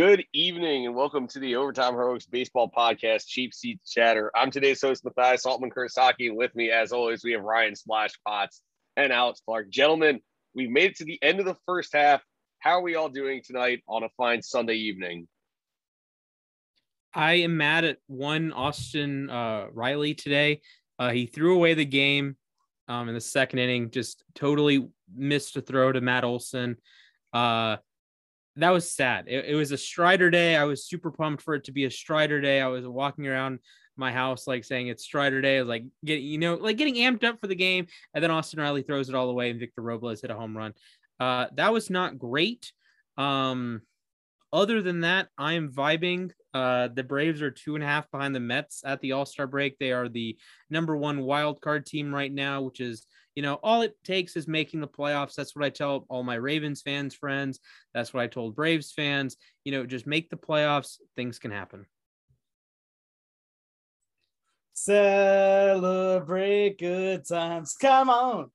Good evening and welcome to the Overtime Heroics Baseball Podcast, Cheap Seat Chatter. I'm today's host, Matthias Saltman Kurosaki, and with me, as always, we have Ryan Splash Potts and Alex Clark. Gentlemen, we've made it to the end of the first half. How are we all doing tonight on a fine Sunday evening? I am mad at one Austin Riley today. He threw away the game in the second inning, just totally missed a throw to Matt Olson. That was sad. It was a Strider day. I was super pumped for it to be a Strider day. I was walking around my house, like saying it's Strider day. I was like, getting amped up for the game. And then Austin Riley throws it all away and Victor Robles hit a home run. That was not great. Other than that, I am vibing. The Braves are 2.5 behind the Mets at the All-Star break. They are the #1 wild card team right now, which is, all it takes is making the playoffs. That's what I tell all my Ravens fans, friends. That's what I told Braves fans, just make the playoffs. Things can happen. Celebrate good times. Come on.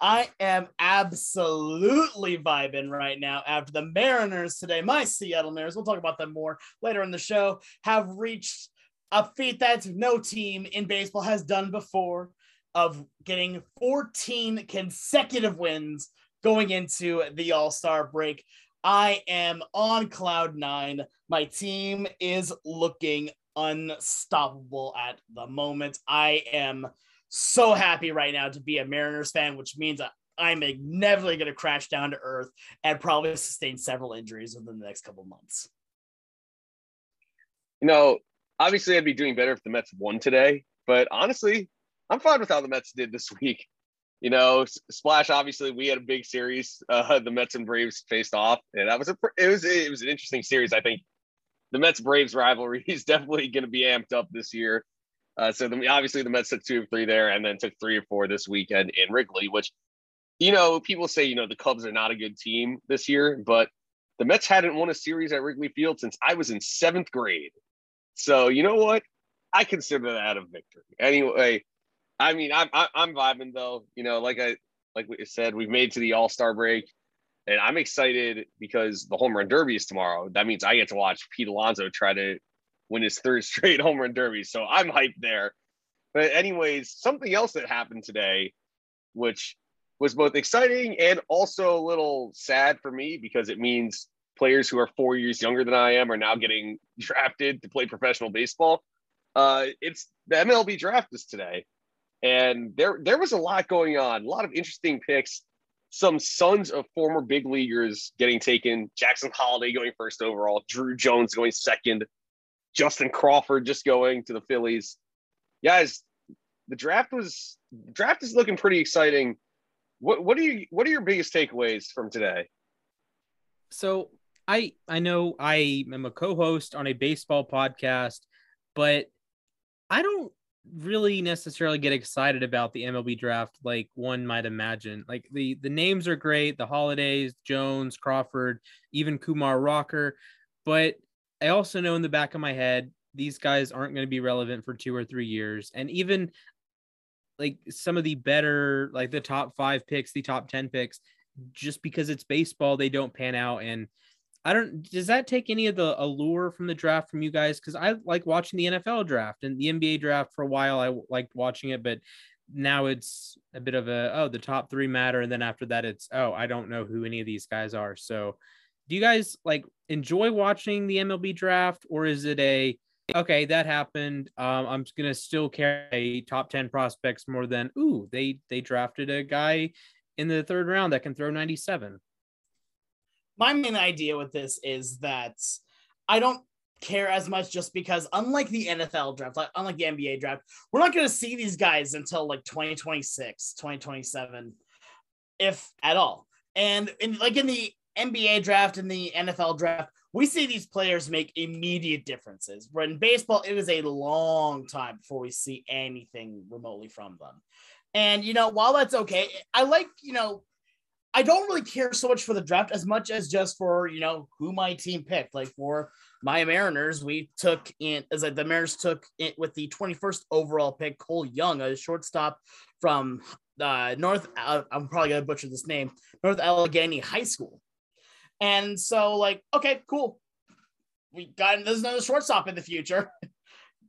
I am absolutely vibing right now after the Mariners today. My Seattle Mariners, we'll talk about them more later in the show, have reached a feat that no team in baseball has done before of getting 14 consecutive wins going into the All-Star break. I am on cloud nine. My team is looking unstoppable at the moment. I am so happy right now to be a Mariners fan, which means I'm inevitably going to crash down to earth and probably sustain several injuries within the next couple of months. Obviously I'd be doing better if the Mets won today, but honestly, I'm fine with how the Mets did this week. Splash, obviously we had a big series. The Mets and Braves faced off, and it was an interesting series. I think the Mets-Braves rivalry is definitely going to be amped up this year. Obviously the Mets took 2 of 3 there and then took 3 of 4 this weekend in Wrigley, which, people say, the Cubs are not a good team this year, but the Mets hadn't won a series at Wrigley Field since I was in 7th grade. So you know what? I consider that a victory. Anyway, I'm vibing though. Like we said, we've made it to the All-Star break, and I'm excited because the Home Run Derby is tomorrow. That means I get to watch Pete Alonso try to win his 3rd straight Home Run Derby. So I'm hyped there. But anyways, something else that happened today, which was both exciting and also a little sad for me, because it means players who are 4 years younger than I am are now getting drafted to play professional baseball. It's the MLB draft is today. And there was a lot going on, a lot of interesting picks, some sons of former big leaguers getting taken, Jackson Holliday going 1st overall, Druw Jones going 2nd, Justin Crawford just going to the Phillies. Guys, the draft is looking pretty exciting. What are your biggest takeaways from today? So I know I am a co-host on a baseball podcast, but I don't really necessarily get excited about the MLB draft like one might imagine. Like the names are great, the Holidays, Jones, Crawford, even Kumar Rocker, but I also know in the back of my head, these guys aren't going to be relevant for 2 or 3 years. And even like some of the better, like the top 5 picks, the top 10 picks, just because it's baseball, they don't pan out. And does that take any of the allure from the draft from you guys? Cause I like watching the NFL draft and the NBA draft for a while. I liked watching it, but now it's a bit of the top 3 matter. And then after that, it's, I don't know who any of these guys are. So do you guys like enjoy watching the MLB draft, or is it okay, that happened. I'm going to still carry top 10 prospects more than, they drafted a guy in the 3rd round that can throw 97. My main idea with this is that I don't care as much, just because unlike the NFL draft, unlike the NBA draft, we're not going to see these guys until like 2026, 2027, if at all. And in the NBA draft and the NFL draft, we see these players make immediate differences. Where in baseball, it is a long time before we see anything remotely from them. And, while that's okay, I like, I don't really care so much for the draft as much as just for, who my team picked. Like for my Mariners, the Mariners took it with the 21st overall pick, Cole Young, a shortstop from North, I'm probably going to butcher this name, North Allegheny High School. And so, like, okay, cool. We got, there's another shortstop in the future.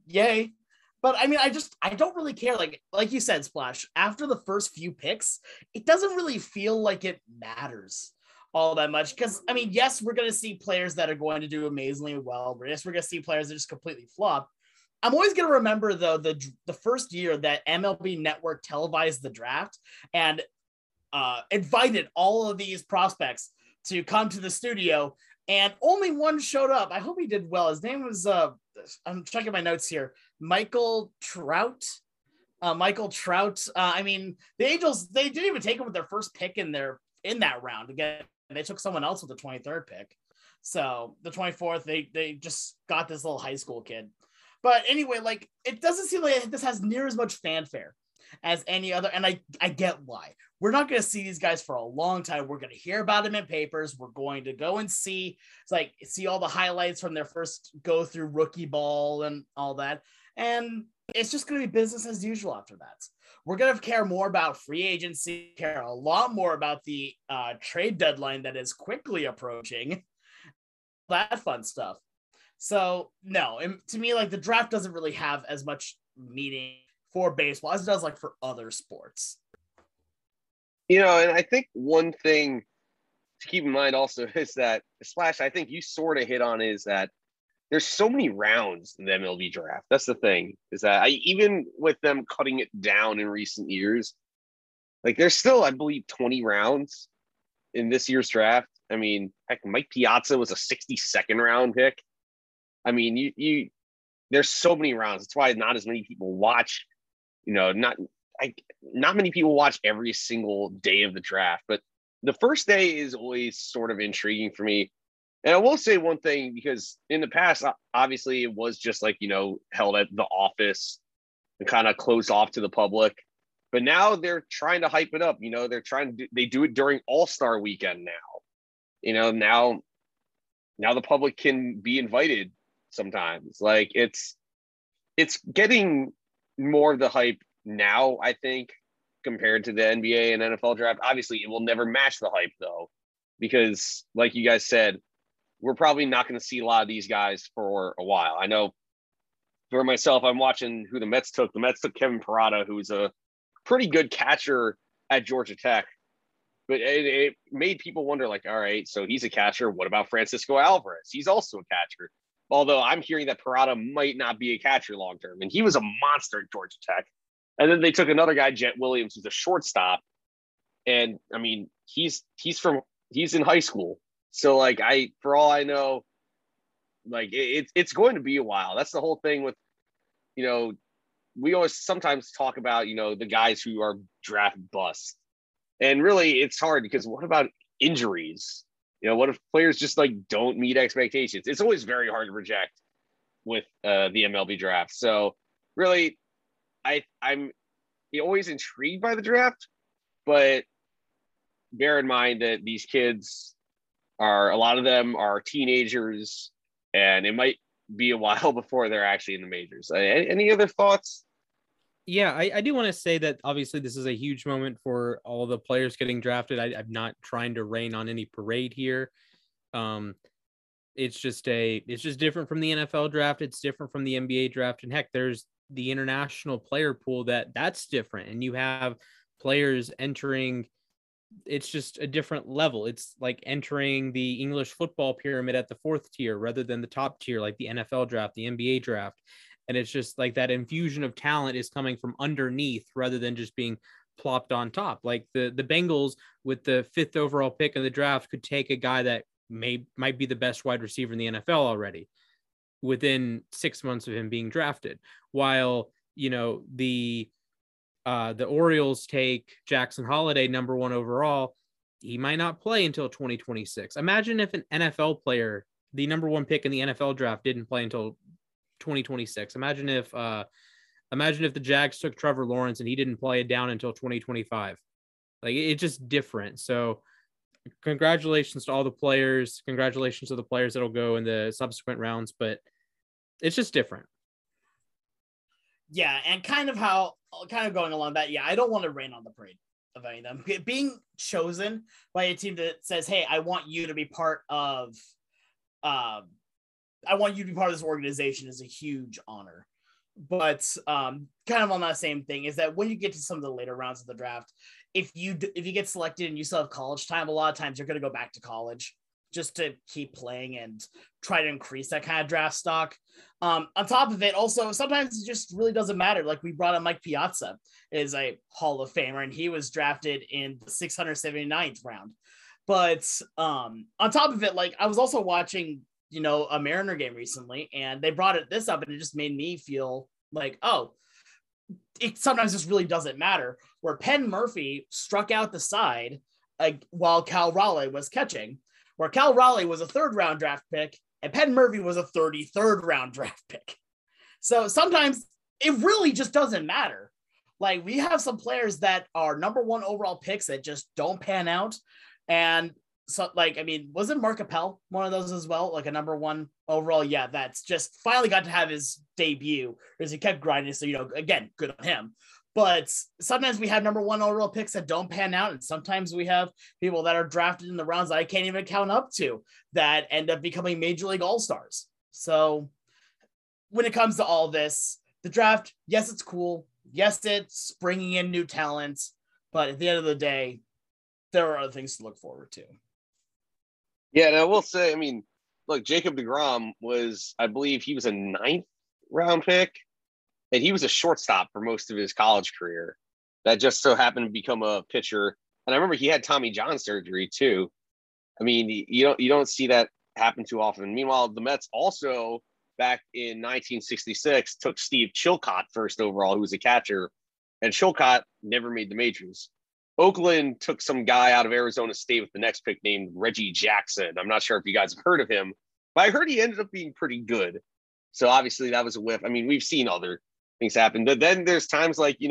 Yay. But I mean, I don't really care. Like you said, Splash, after the first few picks, it doesn't really feel like it matters all that much. Because I mean, yes, we're going to see players that are going to do amazingly well. Yes, we're going to see players that just completely flop. I'm always going to remember, though, the first year that MLB Network televised the draft and invited all of these prospects to come to the studio, and only one showed up. I hope he did well. His name was, I'm checking my notes here, Michael Trout. I mean, the Angels, they didn't even take him with their first pick in that round. Again, they took someone else with the 23rd pick. So the 24th, they just got this little high school kid. But anyway, like, it doesn't seem like this has near as much fanfare as any other. And I get why. We're not going to see these guys for a long time. We're going to hear about them in papers. We're going to go and see all the highlights from their first go through rookie ball and all that. And it's just going to be business as usual after that. We're going to care more about free agency, care a lot more about the trade deadline that is quickly approaching, that fun stuff. So no, to me, like, the draft doesn't really have as much meaning for baseball as it does like for other sports. You know, and I think one thing to keep in mind also is that, Splash, I think you sort of hit on, is that there's so many rounds in the MLB draft. That's the thing, is that even with them cutting it down in recent years, like, there's still, I believe, 20 rounds in this year's draft. I mean, heck, Mike Piazza was a 62nd round pick. I mean, there's so many rounds. That's why not as many people watch, you know, not many people watch every single day of the draft, but the first day is always sort of intriguing for me. And I will say one thing, because in the past, obviously it was just like, you know, held at the office and kind of closed off to the public, but now they're trying to hype it up. You know, they do it during All-Star weekend now. You know, now the public can be invited sometimes. Like, it's getting more of the hype now, I think, compared to the NBA and NFL draft. Obviously it will never match the hype, though, because like you guys said, we're probably not going to see a lot of these guys for a while. I know for myself, I'm watching who the Mets took. The Mets took Kevin Parada, who's a pretty good catcher at Georgia Tech, but it made people wonder, like, all right, so he's a catcher. What about Francisco Alvarez? He's also a catcher. Although I'm hearing that Parada might not be a catcher long-term, and he was a monster at Georgia Tech. And then they took another guy, Jet Williams, who's a shortstop. And I mean, he's in high school. So like, for all I know, like it's going to be a while. That's the whole thing with, you know, we always sometimes talk about, you know, the guys who are draft busts. And really it's hard, because what about injuries? You know, what if players just like don't meet expectations? It's always very hard to project with the MLB draft. So really, I'm always intrigued by the draft, but bear in mind that these kids a lot of them are teenagers, and it might be a while before they're actually in the majors. Any other thoughts? Yeah, I do want to say that obviously this is a huge moment for all the players getting drafted. I'm not trying to rain on any parade here. It's just different from the NFL draft. It's different from the NBA draft. And heck, there's the international player pool that's different. And you have players entering, it's just a different level. It's like entering the English football pyramid at the 4th tier rather than the top tier, like the NFL draft, the NBA draft. And it's just like that infusion of talent is coming from underneath rather than just being plopped on top. Like the Bengals with the 5th overall pick in the draft could take a guy that might be the best wide receiver in the NFL already within 6 months of him being drafted, while, you know, the Orioles take Jackson Holliday, number 1 overall. He might not play until 2026. Imagine if an NFL player, the number 1 pick in the NFL draft, didn't play until 2026. Imagine if the Jags took Trevor Lawrence and he didn't play it down until 2025. Like, it's just different. So congratulations to all the players. Congratulations to the players that'll go in the subsequent rounds, but it's just different. Yeah. And kind of going along that. Yeah. I don't want to rain on the parade. of any of them. Being chosen by a team that says, hey, I want you to be part of this organization is a huge honor. But kind of on that same thing is that when you get to some of the later rounds of the draft, if you get selected and you still have college time, a lot of times you're going to go back to college just to keep playing and try to increase that kind of draft stock. On top of it, also, sometimes it just really doesn't matter. Like we brought up Mike Piazza is a Hall of Famer, and he was drafted in the 679th round. But on top of it, like I was also watching, a Mariner game recently, and they brought this up, and it just made me feel like, oh, it sometimes just really doesn't matter, where Penn Murphy struck out the side while Cal Raleigh was catching, where Cal Raleigh was a third-round draft pick, and Penn Murphy was a 33rd-round draft pick. So sometimes it really just doesn't matter. Like, we have some players that are number one overall picks that just don't pan out, and so, wasn't Mark Appel one of those as well? Like a number one overall? Yeah, that's just finally got to have his debut because he kept grinding. So, again, good on him. But sometimes we have number one overall picks that don't pan out. And sometimes we have people that are drafted in the rounds that I can't even count up to that end up becoming major league all-stars. So when it comes to all this, the draft, yes, it's cool. Yes, it's bringing in new talent. But at the end of the day, there are other things to look forward to. Yeah, and I will say, look, Jacob DeGrom was, I believe he was a 9th-round pick, and he was a shortstop for most of his college career. That just so happened to become a pitcher. And I remember he had Tommy John surgery, too. You don't see that happen too often. Meanwhile, the Mets also, back in 1966, took Steve Chilcott first overall, who was a catcher, and Chilcott never made the majors. Oakland took some guy out of Arizona State with the next pick named Reggie Jackson. I'm not sure if you guys have heard of him, but I heard he ended up being pretty good. So obviously that was a whiff. We've seen other things happen, but then there's times like, with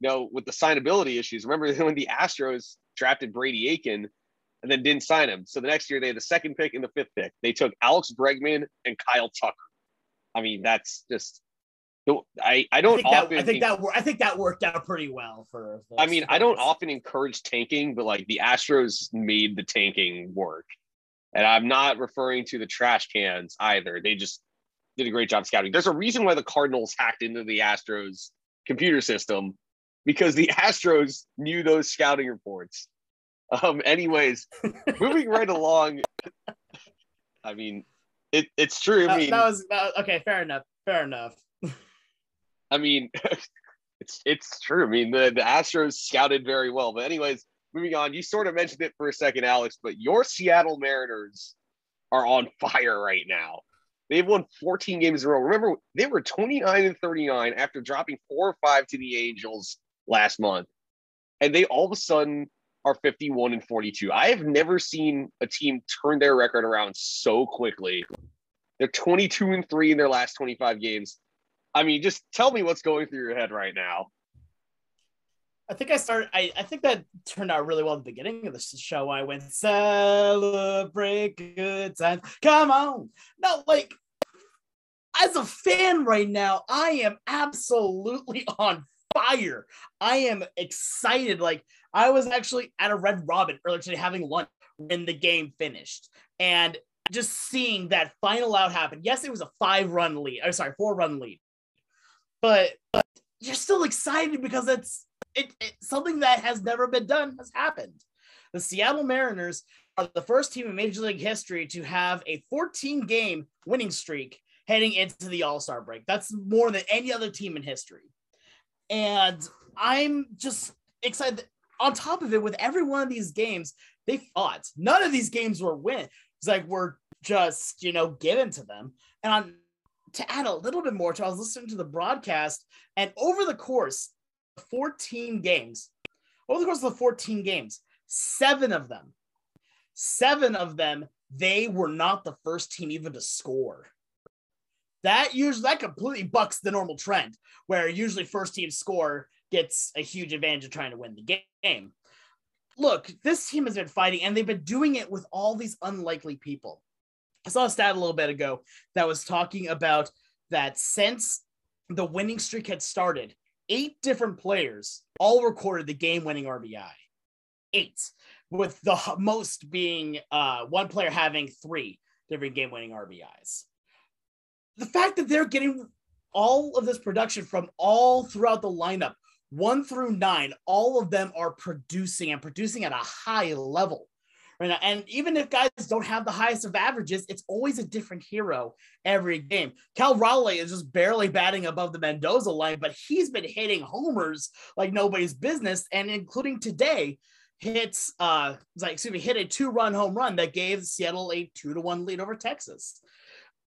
the signability issues. Remember when the Astros drafted Brady Aiken and then didn't sign him. So the next year they had the 2nd pick and the 5th pick. They took Alex Bregman and Kyle Tucker. That's just, I think that worked out pretty well for. I don't often encourage tanking, but the Astros made the tanking work, and I'm not referring to the trash cans either. They just did a great job scouting. There's a reason why the Cardinals hacked into the Astros computer system, because the Astros knew those scouting reports. Anyways, moving right along. It's true. That was okay. Fair enough. It's true. The Astros scouted very well. But anyways, moving on, you sort of mentioned it for a second, Alex, but your Seattle Mariners are on fire right now. They've won 14 games in a row. Remember, they were 29-39 after dropping 4 or 5 to the Angels last month. And they all of a sudden are 51-42. I have never seen a team turn their record around so quickly. They're 22-3 in their last 25 games. Just tell me what's going through your head right now. I think that turned out really well at the beginning of the show. I went, celebrate good time. Come on. No, as a fan right now, I am absolutely on fire. I am excited. I was actually at a Red Robin earlier today having lunch when the game finished. And just seeing that final out happen. Yes, it was a 4-run lead. But you're still excited because it's something that has never been done has happened. The Seattle Mariners are the first team in Major League history to have a 14-game winning streak heading into the All-Star break. That's more than any other team in history. And I'm just excited. On top of it, with every one of these games, they fought. None of these games were wins. It's were just, given to them. And to add a little bit more to, I was listening to the broadcast, and over the course of the 14 games, seven of them, they were not the first team even to score. That completely bucks the normal trend, where usually first team score gets a huge advantage of trying to win the game. Look, this team has been fighting, and they've been doing it with all these unlikely people. I saw a stat a little bit ago that was talking about that since the winning streak had started, 8 different players all recorded the game-winning RBI, 8, with the most being one player having 3 different game-winning RBIs. The fact that they're getting all of this production from all throughout the lineup, 1 through 9, all of them are producing and producing at a high level right now. And even if guys don't have the highest of averages, it's always a different hero every game. Cal Raleigh is just barely batting above the Mendoza line, but he's been hitting homers like nobody's business. And including today, hit a 2-run home run that gave Seattle a 2-1 lead over Texas.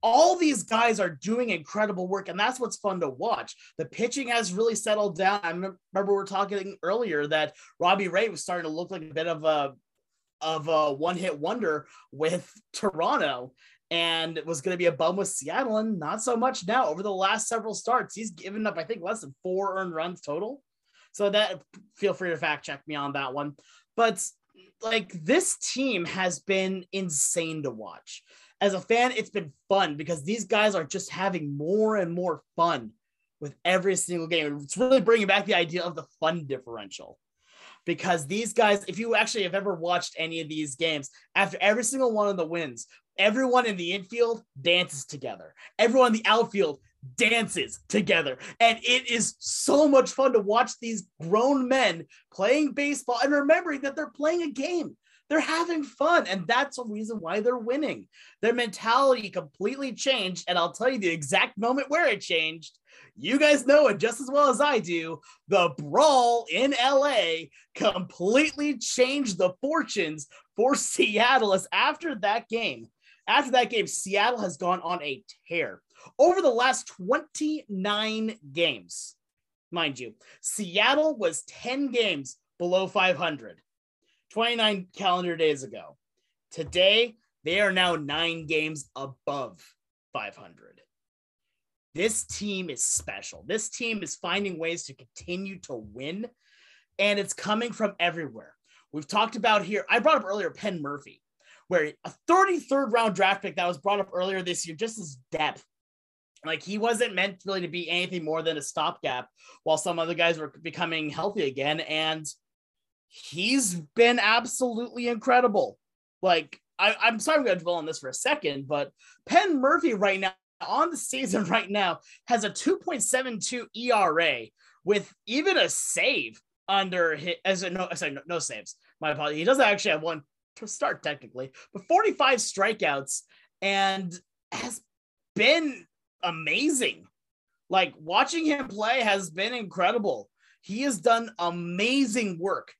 All these guys are doing incredible work, and that's what's fun to watch. The pitching has really settled down. I remember we were talking earlier that Robbie Ray was starting to look like a bit of a one-hit wonder with Toronto, and was going to be a bum with Seattle, and not so much now. Over the last several starts, he's given up, I think, less than 4 earned runs total. So that, feel free to fact check me on that one. But like, this team has been insane to watch. As a fan, it's been fun because these guys are just having more and more fun with every single game. It's really bringing back the idea of the fun differential, because these guys, if you actually have ever watched any of these games, after every single one of the wins, everyone in the infield dances together. Everyone in the outfield dances together. And it is so much fun to watch these grown men playing baseball and remembering that they're playing a game. They're having fun, and that's a reason why they're winning. Their mentality completely changed, and I'll tell you the exact moment where it changed. You guys know it just as well as I do. The brawl in LA completely changed the fortunes for Seattle. As after that game, Seattle has gone on a tear. Over the last 29 games, mind you, Seattle was 10 games below 500. 29 calendar days ago. Today, they are now 9 games above 500. This team is special. This team is finding ways to continue to win, and it's coming from everywhere. We've talked about here, I brought up earlier Penn Murphy, where a 33rd round draft pick that was brought up earlier this year, just as depth. Like, he wasn't meant really to be anything more than a stopgap while some other guys were becoming healthy again, and he's been absolutely incredible. Like, I'm sorry I'm going to dwell on this for a second, but Penn Murphy right now, on the season right now, has a 2.72 ERA with even a save under his, no saves. My apologies. He doesn't actually have one to start technically, but 45 strikeouts, and has been amazing. Like, watching him play has been incredible. He has done amazing work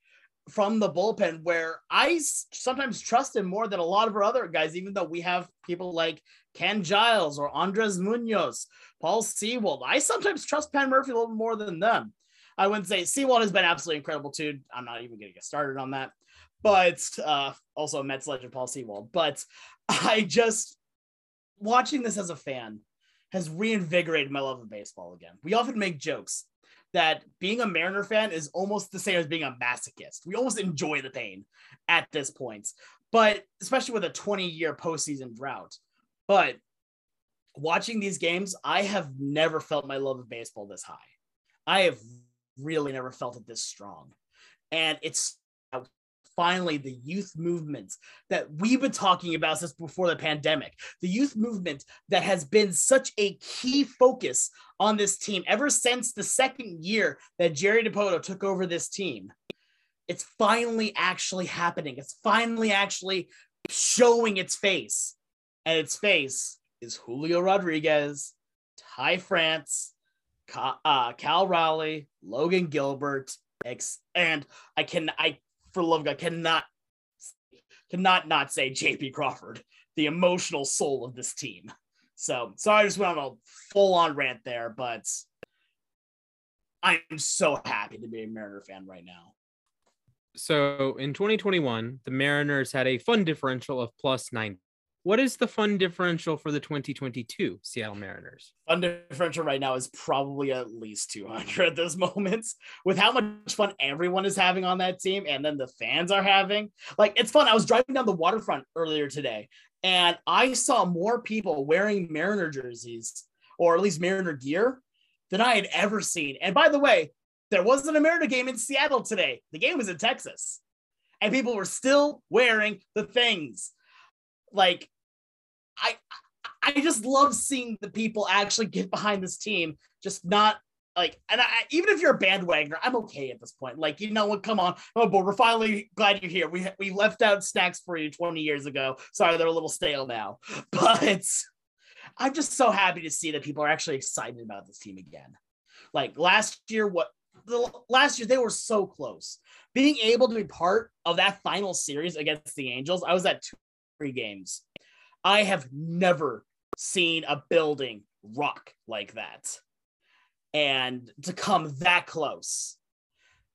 from the bullpen, where I sometimes trust him more than a lot of our other guys, even though we have people like Ken Giles or Andres Munoz, Paul Sewald. I sometimes trust Penn Murphy a little more than them. I wouldn't say Sewald has been absolutely incredible too. I'm not even going to get started on that, but also Mets legend Paul Sewald. But I just, watching this as a fan has reinvigorated my love of baseball again. We often make jokes that being a Mariner fan is almost the same as being a masochist. We almost enjoy the pain at this point, but especially with a 20-year postseason drought. But watching these games, I have never felt my love of baseball this high. I have really never felt it this strong. And it's finally the youth movement that we've been talking about since before the pandemic, the youth movement that has been such a key focus on this team ever since the second year that Jerry DiPoto took over this team. It's finally actually happening. It's finally actually showing its face, and its face is Julio Rodriguez, Ty France, Cal Raleigh, Logan Gilbert, and for love of God, cannot not say JP Crawford, the emotional soul of this team. So sorry, I just went on a full-on rant there, but I'm so happy to be a Mariner fan right now. So in 2021, the Mariners had a fun differential of +9. What is the fun differential for the 2022 Seattle Mariners? Fun differential right now is probably at least 200 at this moment, with how much fun everyone is having on that team. And then the fans are having, like, it's fun. I was driving down the waterfront earlier today, and I saw more people wearing Mariner jerseys, or at least Mariner gear, than I had ever seen. And by the way, There wasn't a Mariner game in Seattle today. The game was in Texas. And people were still wearing the things. Like, I just love seeing the people actually get behind this team. Just not like, and even if you're a bandwagoner, I'm okay at this point. Like, you know what? Come on. Oh, but we're finally glad you're here. We left out snacks for you 20 years ago. Sorry, they're a little stale now. But I'm just so happy to see that people are actually excited about this team again. Like last year, they were so close. Being able to be part of that final series against the Angels, I was at 2-3 games. I have never seen a building rock like that. And to come that close,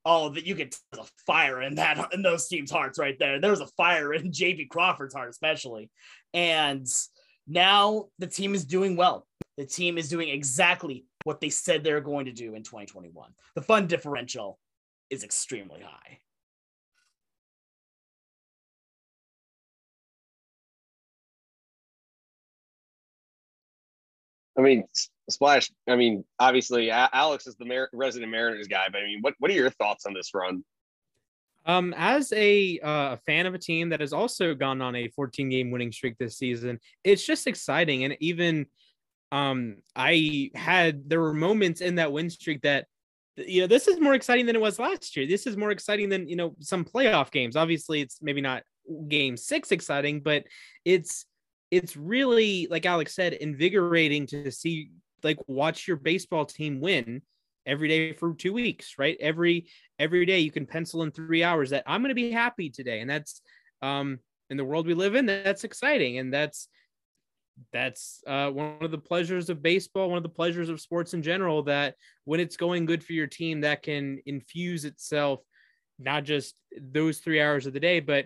oh, that you could tell the fire in those teams' hearts right there. There was a fire in J.B. Crawford's heart, especially. And now the team is doing well. The team is doing exactly what they said they're going to do in 2021. The fun differential is extremely high. I mean, Splash, I mean, obviously Alex is the resident Mariners guy, but I mean, what are your thoughts on this run? As a fan of a team that has also gone on a 14-game winning streak this season, it's just exciting. And even there were moments in that win streak that, you know, this is more exciting than it was last year. This is more exciting than, you know, some playoff games. Obviously it's maybe not Game 6 exciting, but it's really, like Alex said, invigorating to see, like, watch your baseball team win every day for 2 weeks, right? Every day you can pencil in 3 hours that I'm going to be happy today. And that's, in the world we live in, that's exciting. And that's one of the pleasures of baseball, one of the pleasures of sports in general, that when it's going good for your team, that can infuse itself, not just those 3 hours of the day, but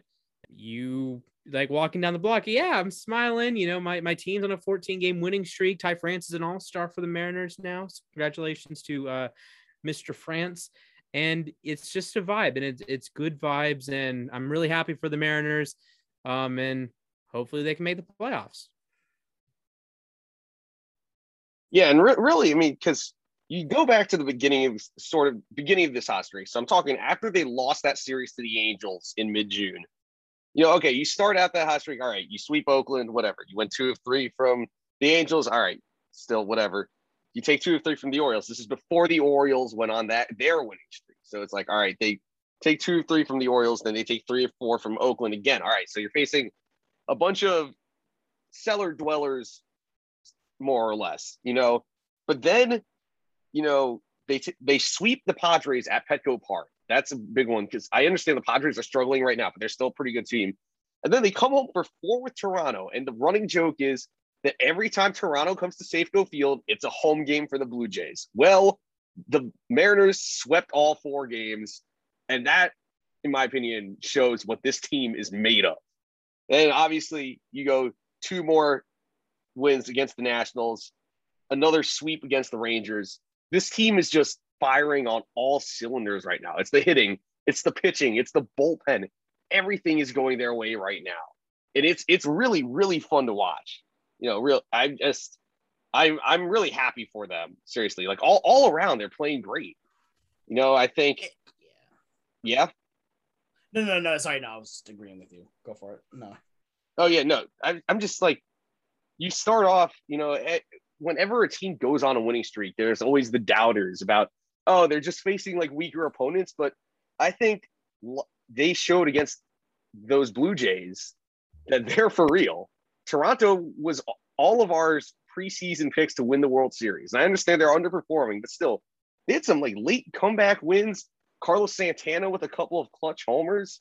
you like walking down the block. Yeah, I'm smiling. You know, my team's on a 14-game winning streak. Ty France is an all-star for the Mariners now. So congratulations to Mr. France. And it's just a vibe, and it's good vibes. And I'm really happy for the Mariners. And hopefully they can make the playoffs. Yeah, and really, I mean, because you go back to the beginning of this hot streak. So I'm talking after they lost that series to the Angels in mid-June. You know, okay, you start out that hot streak. All right, you sweep Oakland, whatever. You went 2 of 3 from the Angels. All right, still whatever. You take 2 of 3 from the Orioles. This is before the Orioles went on their winning streak. So it's like, all right, they take 2 of 3 from the Orioles, then they take 3 of 4 from Oakland again. All right, so you're facing a bunch of cellar dwellers, more or less, you know, but then, you know, they sweep the Padres at Petco Park. That's a big one, because I understand the Padres are struggling right now, but they're still a pretty good team. And then they come home for 4 with Toronto, and the running joke is that every time Toronto comes to Safeco Field, it's a home game for the Blue Jays. Well, the Mariners swept all 4 games, and that, in my opinion, shows what this team is made of. And obviously, you go 2 more wins against the Nationals, another sweep against the Rangers. This team is just firing on all cylinders right now. It's the hitting, it's the pitching, it's the bullpen. Everything is going their way right now. And it's really, really fun to watch. You know, I'm really happy for them. Seriously, like all around, they're playing great. You know, I think, yeah. No. Sorry. No, I was just agreeing with you. Go for it. No. Oh yeah. No, I'm just like, you start off, you know, whenever a team goes on a winning streak, there's always the doubters about, oh, they're just facing like weaker opponents. But I think they showed against those Blue Jays that they're for real. Toronto was all of our preseason picks to win the World Series. And I understand they're underperforming, but still, they had some like late comeback wins. Carlos Santana with a couple of clutch homers.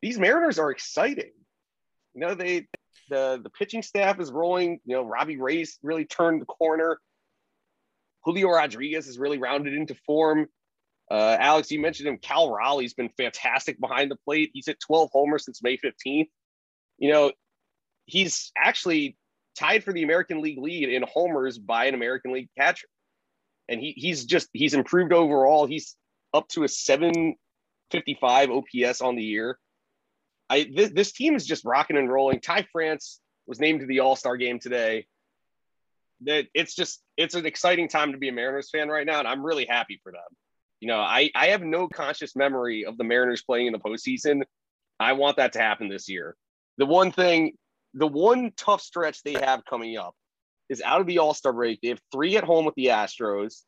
These Mariners are exciting. You know, the pitching staff is rolling. You know, Robbie Reyes really turned the corner. Julio Rodriguez is really rounded into form. Alex, you mentioned him. Cal Raleigh's been fantastic behind the plate. He's hit 12 homers since May 15th. You know, he's actually tied for the American League lead in homers by an American League catcher. And he's improved overall. He's up to a 755 OPS on the year. This team is just rocking and rolling. Ty France was named to the All-Star game today. It's an exciting time to be a Mariners fan right now, and I'm really happy for them. You know, I have no conscious memory of the Mariners playing in the postseason. I want that to happen this year. The one tough stretch they have coming up is out of the All-Star break. They have 3 at home with the Astros.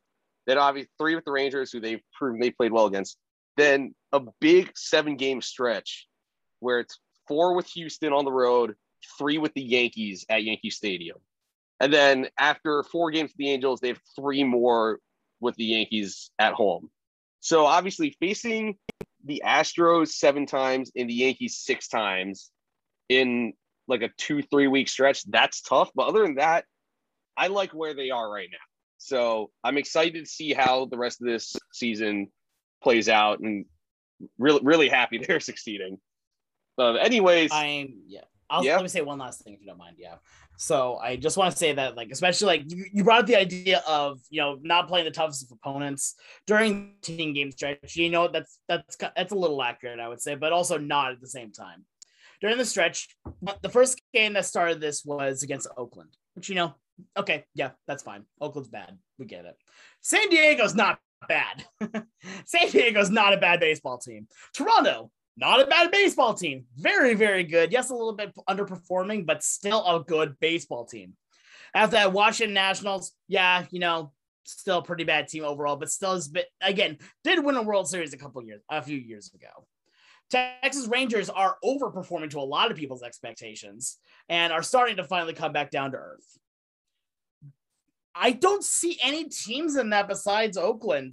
Then obviously 3 with the Rangers, who they've proven they played well against. Then a big 7-game stretch where it's 4 with Houston on the road, 3 with the Yankees at Yankee Stadium. And then after 4 games with the Angels, they have 3 more with the Yankees at home. So obviously facing the Astros 7 times and the Yankees 6 times in like a 2-3 week stretch, that's tough. But other than that, I like where they are right now. So I'm excited to see how the rest of this season plays out, and really, really happy they're succeeding. Anyways, let me say one last thing if you don't mind. Yeah. So I just want to say that, like, especially like you brought up the idea of, you know, not playing the toughest of opponents during the 10-game stretch. You know, that's a little accurate, I would say, but also not at the same time. During the stretch, the first game that started this was against Oakland, which, you know, okay, yeah, that's fine. Oakland's bad. We get it. San Diego's not bad. San Diego's not a bad baseball team. Toronto, not a bad baseball team. Very, very good. Yes, a little bit underperforming, but still a good baseball team. After that, Washington Nationals, yeah, you know, still a pretty bad team overall, but still is, again, did win a World Series a few years ago. Texas Rangers are overperforming to a lot of people's expectations and are starting to finally come back down to earth. I don't see any teams in that besides Oakland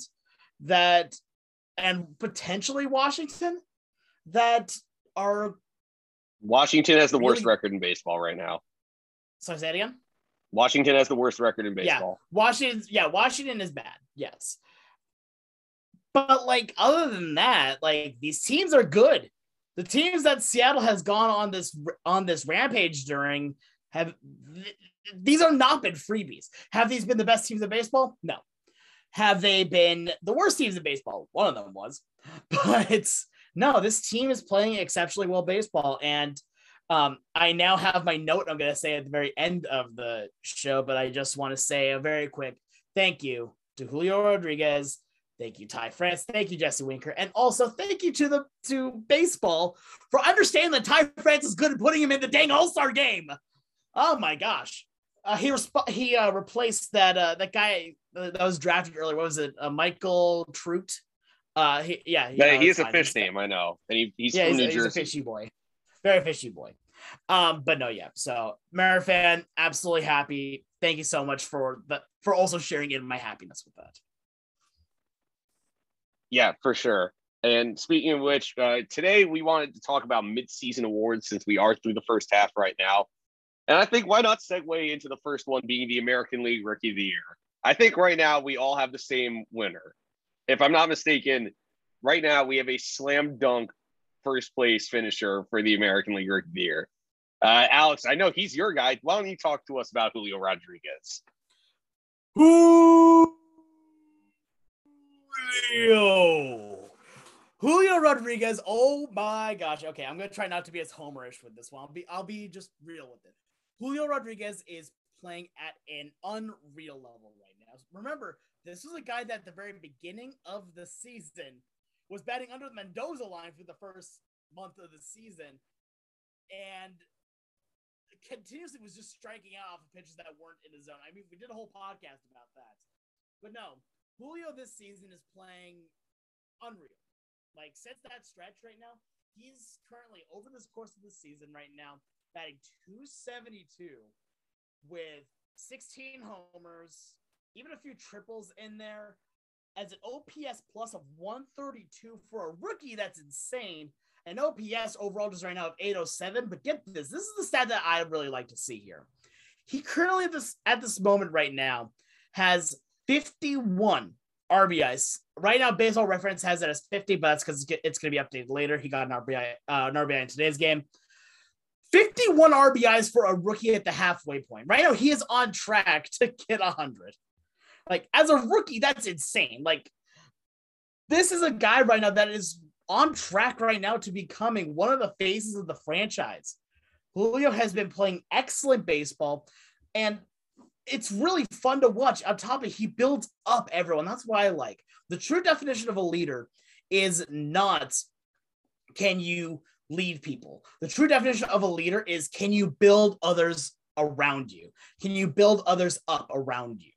that, and potentially Washington, that are. Washington has the worst record in baseball right now. So I say that again? Washington has the worst record in baseball. Yeah, Washington is bad. Yes. But, like, other than that, like, these teams are good. The teams that Seattle has gone on this rampage during have these are not been freebies. Have these been the best teams in baseball? No. Have they been the worst teams in baseball? One of them was. But no, this team is playing exceptionally well baseball. And I now have my note I'm going to say at the very end of the show, but I just want to say a very quick thank you to Julio Rodriguez. Thank you, Ty France. Thank you, Jesse Winker. And also thank you to baseball for understanding that Ty France is good at putting him in the dang All-Star game. Oh my gosh. He replaced that guy that was drafted earlier. What was it? Michael Trout. He has a fish name. I know. And he's from New Jersey. He's a fishy boy. Very fishy boy. So Mara fan, absolutely happy. Thank you so much for also sharing in my happiness with that. Yeah, for sure. And speaking of which, today we wanted to talk about mid-season awards since we are through the first half right now. And I think why not segue into the first one being the American League Rookie of the Year. I think right now we all have the same winner. If I'm not mistaken, right now we have a slam dunk first place finisher for the American League Rookie of the Year. Alex, I know he's your guy. Why don't you talk to us about Julio Rodriguez? Julio Rodriguez. Oh my gosh. Okay, I'm gonna try not to be as homerish with this one. I'll be just real with it. Julio Rodriguez is playing at an unreal level right now. Remember, this was a guy that at the very beginning of the season was batting under the Mendoza line for the first month of the season, and continuously was just striking out off of pitches that weren't in his zone. I mean, we did a whole podcast about that, but no. Julio this season is playing unreal. Like, since that stretch right now, he's currently, over this course of the season right now, batting .272 with 16 homers, even a few triples in there, as an OPS plus of 132 for a rookie. That's insane. An OPS overall just right now of 807. But get this. This is the stat that I really like to see here. He currently, at this moment right now, has 51 RBIs. Right now, Baseball Reference has it as 50, but that's because it's going to be updated later. He got an RBI in today's game. 51 RBIs for a rookie at the halfway point. Right now, he is on track to get 100. Like, as a rookie, that's insane. Like, this is a guy right now that is on track right now to becoming one of the faces of the franchise. Julio has been playing excellent baseball, and it's really fun to watch. On top of, he builds up everyone. That's why I like. The true definition of a leader is not, can you lead people? The true definition of a leader is, can you build others around you? Can you build others up around you?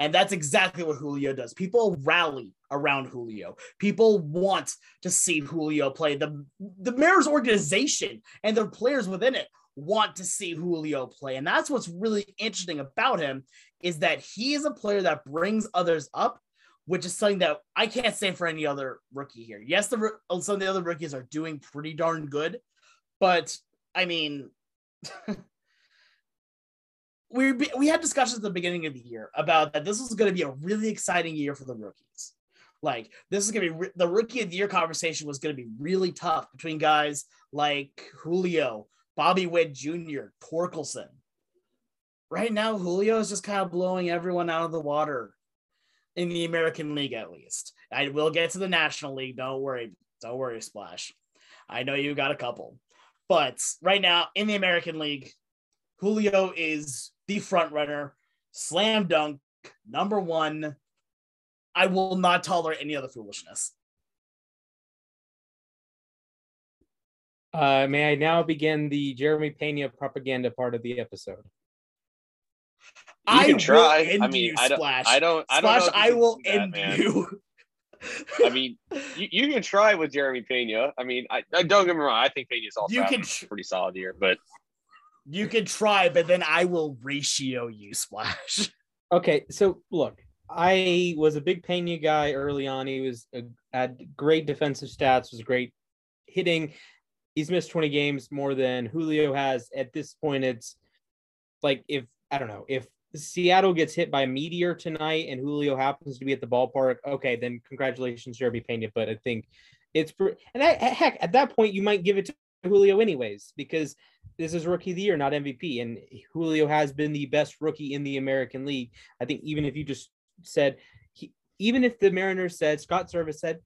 And that's exactly what Julio does. People rally around Julio. People want to see Julio play. The Mariners organization and their players within it want to see Julio play. And that's what's really interesting about him, is that he is a player that brings others up, which is something that I can't say for any other rookie here. Yes, some of the other rookies are doing pretty darn good, but I mean, we had discussions at the beginning of the year about that this was going to be a really exciting year for the rookies. Like, this is going to be the rookie of the year conversation was going to be really tough between guys like Julio, Bobby Witt Jr., Torkelson. Right now, Julio is just kind of blowing everyone out of the water. In the American League, at least. I will get to the National League. Don't worry. Don't worry, Splash. I know you got a couple. But right now, in the American League, Julio is the front runner. Slam dunk. Number one. I will not tolerate any other foolishness. May I now begin the Jeremy Pena propaganda part of the episode? I mean, I don't know. I mean, you can try with Jeremy Pena. I mean, I don't get me wrong. I think Pena's also pretty solid here, but you can try, but then I will ratio you, Splash. Okay, so look, I was a big Pena guy early on. He had great defensive stats, was great hitting. He's missed 20 games more than Julio has. At this point, it's like if Seattle gets hit by a meteor tonight and Julio happens to be at the ballpark, okay, then congratulations, Jeremy Pena. But I think heck, at that point, you might give it to Julio anyways, because this is rookie of the year, not MVP. And Julio has been the best rookie in the American League. I think even if you just said, even if the Mariners said, Scott Servais said,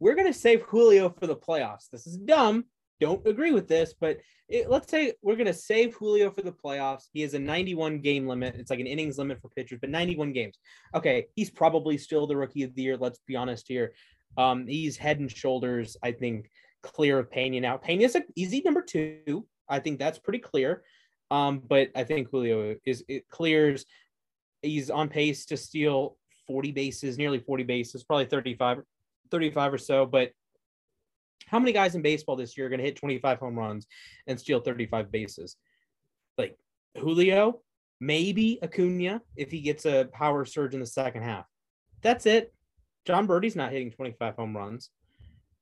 we're going to save Julio for the playoffs. This is dumb. Don't agree with this, but let's say we're going to save Julio for the playoffs. He has a 91 game limit. It's like an innings limit for pitchers, but 91 games. Okay. He's probably still the rookie of the year. Let's be honest here. He's head and shoulders, I think, clear of Pena now. Pena is an easy number two. I think that's pretty clear. But I think Julio clears. He's on pace to steal 40 bases, nearly 40 bases, probably 35 or so. But how many guys in baseball this year are going to hit 25 home runs and steal 35 bases? Like Julio, maybe Acuna if he gets a power surge in the second half. That's it. John Birdie's not hitting 25 home runs.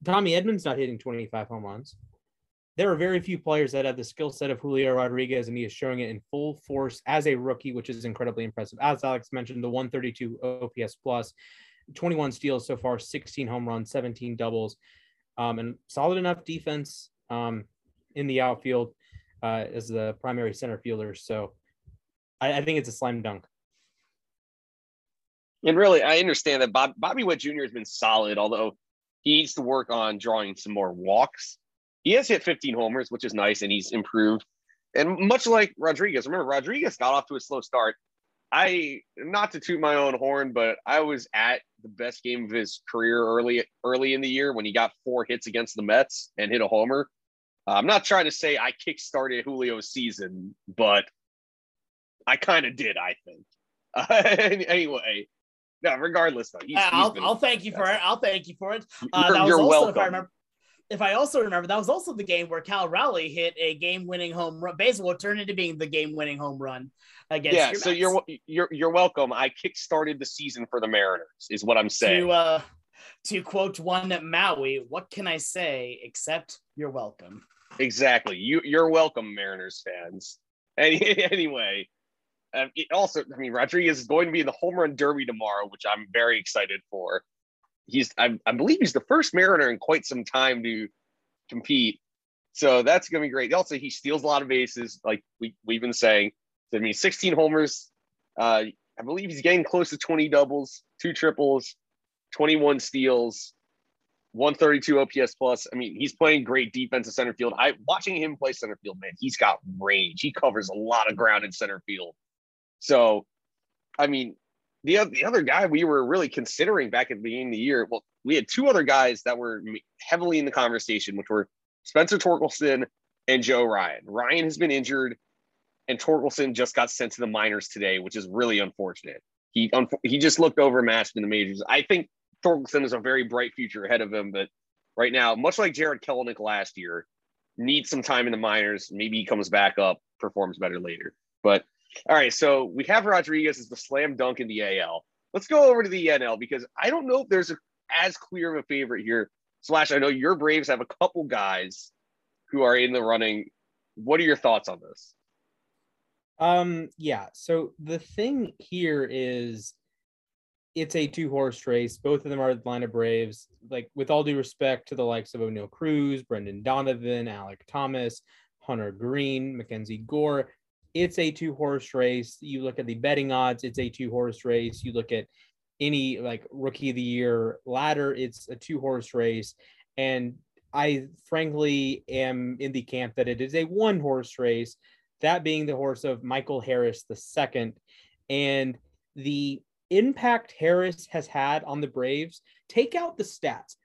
Tommy Edman's not hitting 25 home runs. There are very few players that have the skill set of Julio Rodriguez, and he is showing it in full force as a rookie, which is incredibly impressive. As Alex mentioned, the 132 OPS plus, 21 steals so far, 16 home runs, 17 doubles. And solid enough defense in the outfield as the primary center fielder. So I think it's a slam dunk. And really, I understand that Bobby Witt Jr. has been solid, although he needs to work on drawing some more walks. He has hit 15 homers, which is nice, and he's improved. And much like Rodriguez, remember, Rodriguez got off to a slow start. Not to toot my own horn, but I was at the best game of his career early in the year when he got 4 hits against the Mets and hit a homer. I'm not trying to say I kickstarted Julio's season, but I kind of did, I think. Anyway, no, regardless, though, I'll thank you for it. I'll thank you for it. You're welcome. If I also remember, that was also the game where Cal Raleigh hit a game-winning home run. Baseball turned into being the game-winning home run against. Yeah, so you're welcome. I kickstarted the season for the Mariners, is what I'm saying. To quote one at Maui, what can I say except you're welcome? Exactly, you're welcome, Mariners fans. And anyway, Rodriguez is going to be in the home run derby tomorrow, which I'm very excited for. I believe he's the first Mariner in quite some time to compete. So that's going to be great. Also, he steals a lot of bases, like we've been saying. I mean, 16 homers. I believe he's getting close to 20 doubles, 2 triples, 21 steals, 132 OPS plus. I mean, he's playing great defense in center field. Watching him play center field, man, he's got range. He covers a lot of ground in center field. So I mean, the other guy we were really considering back at the beginning of the year, well, we had two other guys that were heavily in the conversation, which were Spencer Torkelson and Joe Ryan. Ryan has been injured, and Torkelson just got sent to the minors today, which is really unfortunate. He just looked overmatched in the majors. I think Torkelson has a very bright future ahead of him, but right now, much like Jared Kelenic last year, needs some time in the minors. Maybe he comes back up, performs better later. But all right, so we have Rodriguez as the slam dunk in the AL. Let's go over to the NL because I don't know if there's as clear of a favorite here. Slash, I know your Braves have a couple guys who are in the running. What are your thoughts on this? Yeah, so the thing here is it's a two-horse race. Both of them are Atlanta Braves. Like, with all due respect to the likes of O'Neill Cruz, Brendan Donovan, Alec Thomas, Hunter Green, Mackenzie Gore, it's a two-horse race. You look at the betting odds, it's a two-horse race. You look at any, like, rookie of the year ladder, it's a two-horse race. And I, frankly, am in the camp that it is a one-horse race, that being the horse of Michael Harris II. And the impact Harris has had on the Braves, take out the stats.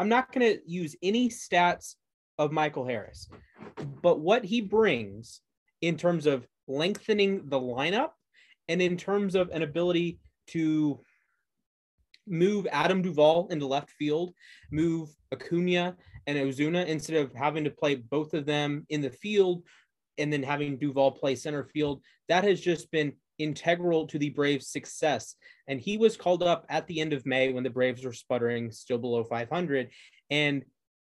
I'm not going to use any stats of Michael Harris, but what he brings in terms of lengthening the lineup and in terms of an ability to move Adam Duvall into left field, move Acuna and Ozuna instead of having to play both of them in the field and then having Duvall play center field, that has just been integral to the Braves' success. And he was called up at the end of May when the Braves were sputtering, still below 500. And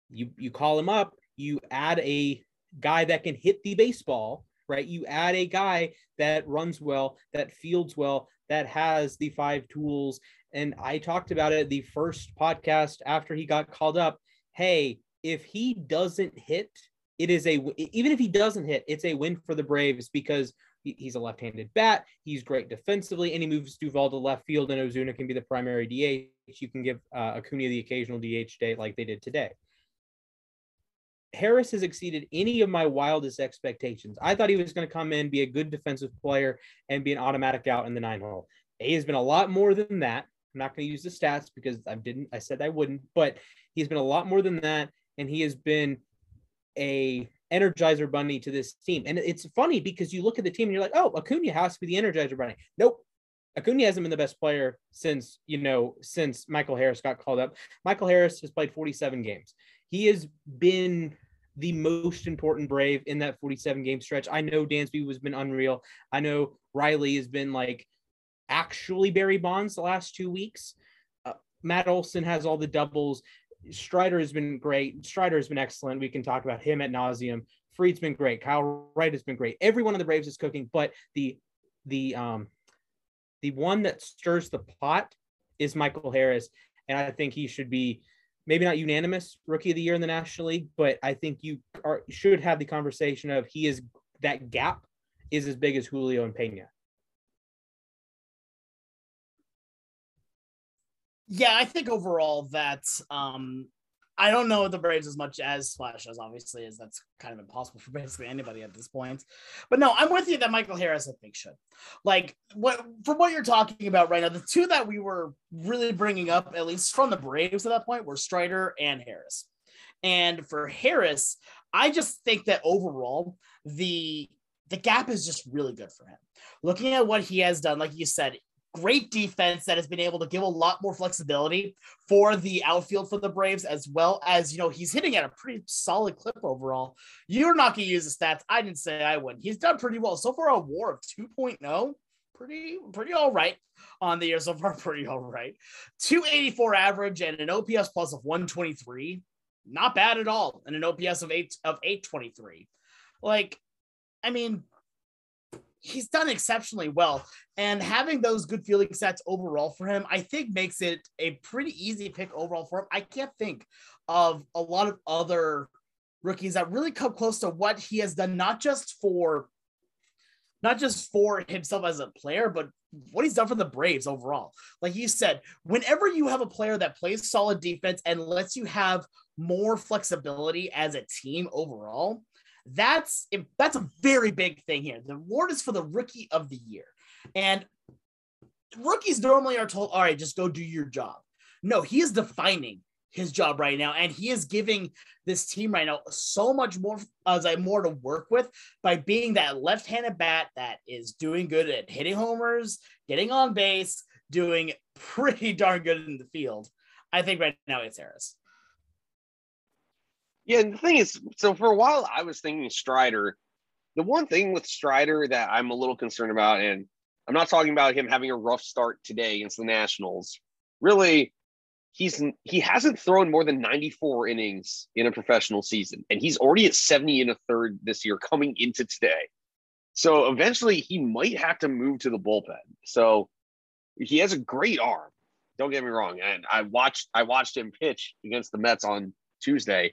you call him up, you add a guy that can hit the baseball, right? You add a guy that runs well, that fields well, that has the five tools. And I talked about it the first podcast after he got called up. Hey, if he doesn't hit, it's a win for the Braves because he's a left-handed bat. He's great defensively, and he moves Duvall to left field, and Ozuna can be the primary DH. You can give Acuna the occasional DH day like they did today. Harris has exceeded any of my wildest expectations. I thought he was going to come in, be a good defensive player, and be an automatic out in the 9-hole. He has been a lot more than that. I'm not going to use the stats because I said I wouldn't, but he's been a lot more than that, and he has been a Energizer Bunny to this team. And it's funny because you look at the team and you're like, oh, Acuna has to be the Energizer Bunny. Nope. Acuna hasn't been the best player since Michael Harris got called up. Michael Harris has played 47 games. He has been the most important Brave in that 47-game stretch. I know Dansby has been unreal. I know Riley has been like actually Barry Bonds the last 2 weeks. Matt Olson has all the doubles. Strider has been great. Strider has been excellent. We can talk about him ad nauseum. Fried's been great. Kyle Wright has been great. Everyone on the Braves is cooking, but the one that stirs the pot is Michael Harris, and I think he should be maybe not unanimous Rookie of the Year in the National League, but I think you should have the conversation of that gap is as big as Julio and Pena. Yeah, I think overall that I don't know the Braves as much as Splash does, obviously, as that's kind of impossible for basically anybody at this point. But no, I'm with you that Michael Harris, I think, should. Like, from what you're talking about right now, the two that we were really bringing up, at least from the Braves at that point, were Strider and Harris. And for Harris, I just think that overall, the gap is just really good for him. Looking at what he has done, like you said, great defense that has been able to give a lot more flexibility for the outfield for the Braves, as well as, he's hitting at a pretty solid clip overall. You're not going to use the stats. I didn't say I would. He's done pretty well. So far, a WAR of 2.0, pretty all right on the year so far, pretty all right. 284 average and an OPS plus of 123. Not bad at all. And an OPS of 823. Like, I mean, he's done exceptionally well, and having those good fielding stats overall for him, I think makes it a pretty easy pick overall for him. I can't think of a lot of other rookies that really come close to what he has done, not just for himself as a player, but what he's done for the Braves overall. Like you said, whenever you have a player that plays solid defense and lets you have more flexibility as a team overall, that's a very big thing here. The award is for the Rookie of the Year. And rookies normally are told, all right, just go do your job. No, he is defining his job right now, and he is giving this team right now so much more more to work with by being that left-handed bat that is doing good at hitting homers, getting on base, doing pretty darn good in the field. I think right now it's Harris. Yeah, and the thing is, so for a while I was thinking Strider. The one thing with Strider that I'm a little concerned about, and I'm not talking about him having a rough start today against the Nationals, really, he hasn't thrown more than 94 innings in a professional season, and he's already at 70 1/3 this year coming into today. So eventually he might have to move to the bullpen. So he has a great arm. Don't get me wrong. And I watched him pitch against the Mets on Tuesday.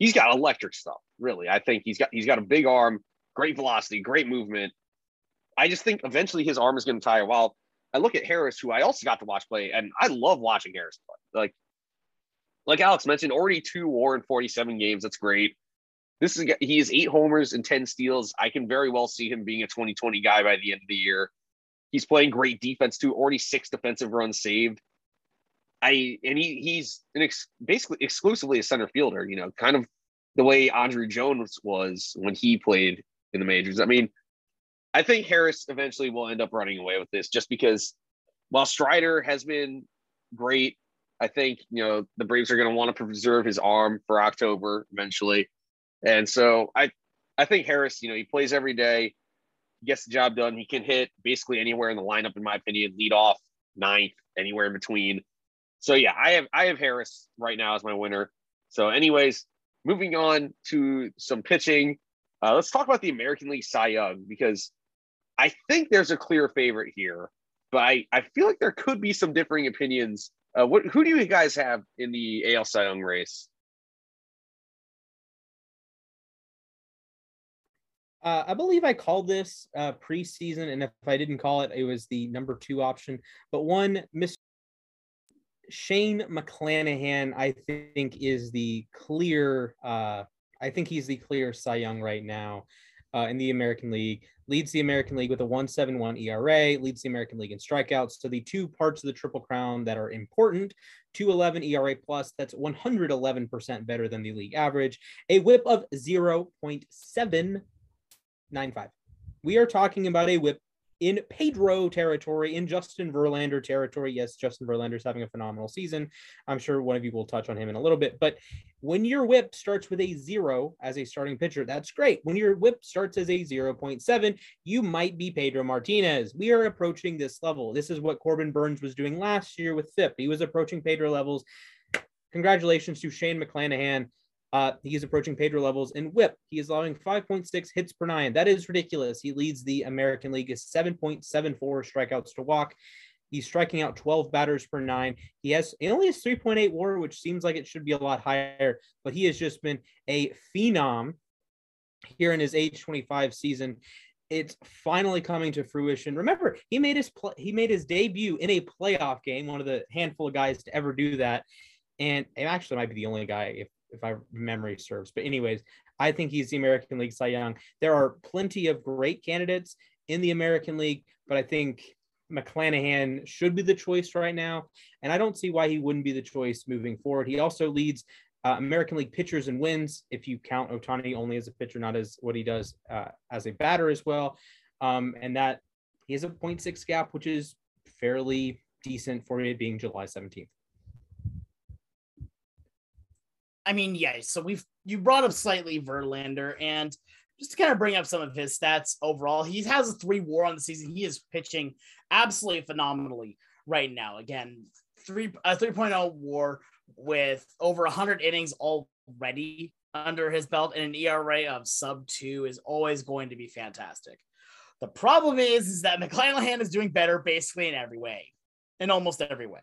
He's got electric stuff, really. I think he's got a big arm, great velocity, great movement. I just think eventually his arm is going to tire. While I look at Harris, who I also got to watch play, and I love watching Harris play. Like Alex mentioned, already 2 WAR in 47 games. That's great. He has 8 homers and 10 steals. I can very well see him being a 2020 guy by the end of the year. He's playing great defense too. Already 6 defensive runs saved. He's basically exclusively a center fielder, you know, kind of the way Andruw Jones was when he played in the majors. I mean, I think Harris eventually will end up running away with this, just because while Strider has been great, I think, you know, the Braves are going to want to preserve his arm for October eventually. And so I think Harris, you know, he plays every day, gets the job done. He can hit basically anywhere in the lineup, in my opinion, lead off, ninth, anywhere in between. So yeah, I have Harris right now as my winner. So anyways, moving on to some pitching, let's talk about the American League Cy Young, because I think there's a clear favorite here, but I feel like there could be some differing opinions. Who do you guys have in the AL Cy Young race? I believe I called this preseason, and if I didn't call it, it was the number 2 option. But one, Mr. Shane McClanahan, I think is the clear. I think he's the clear Cy Young right now in the American League. Leads the American League with a 1.71 ERA. Leads the American League in strikeouts. So the two parts of the Triple Crown that are important: 2.11 ERA plus. That's 111% better than the league average. A WHIP of 0.795. We are talking about a WHIP in Pedro territory, in Justin Verlander territory. Yes, Justin Verlander is having a phenomenal season. I'm sure one of you will touch on him in a little bit. But when your WHIP starts with a 0 as a starting pitcher, that's great. When your WHIP starts as a 0.7, you might be Pedro Martinez. We are approaching this level. This is what Corbin Burnes was doing last year with FIP. He was approaching Pedro levels. Congratulations to Shane McClanahan. He is approaching Pedro levels in WHIP. He is allowing 5.6 hits per nine. That is ridiculous. He leads the American League as 7.74 strikeouts to walk. He's striking out 12 batters per nine. He only has 3.8 WAR, which seems like it should be a lot higher, but he has just been a phenom here in his age 25 season. It's finally coming to fruition. Remember, he made his debut in a playoff game, one of the handful of guys to ever do that. And it actually might be the only guy if my memory serves. But anyways, I think he's the American League Cy Young. There are plenty of great candidates in the American League, but I think McClanahan should be the choice right now. And I don't see why he wouldn't be the choice moving forward. He also leads American League pitchers and wins, if you count Ohtani only as a pitcher, not as what he does as a batter as well. And that he has a 0.6 gap, which is fairly decent for it being July 17th. I mean, yeah, so you brought up slightly Verlander, and just to kind of bring up some of his stats overall, he has a 3 WAR on the season. He is pitching absolutely phenomenally right now. Again, 3.0 WAR with over 100 innings already under his belt, and an ERA of sub 2 is always going to be fantastic. The problem is that McClanahan is doing better basically in every way, in almost every way.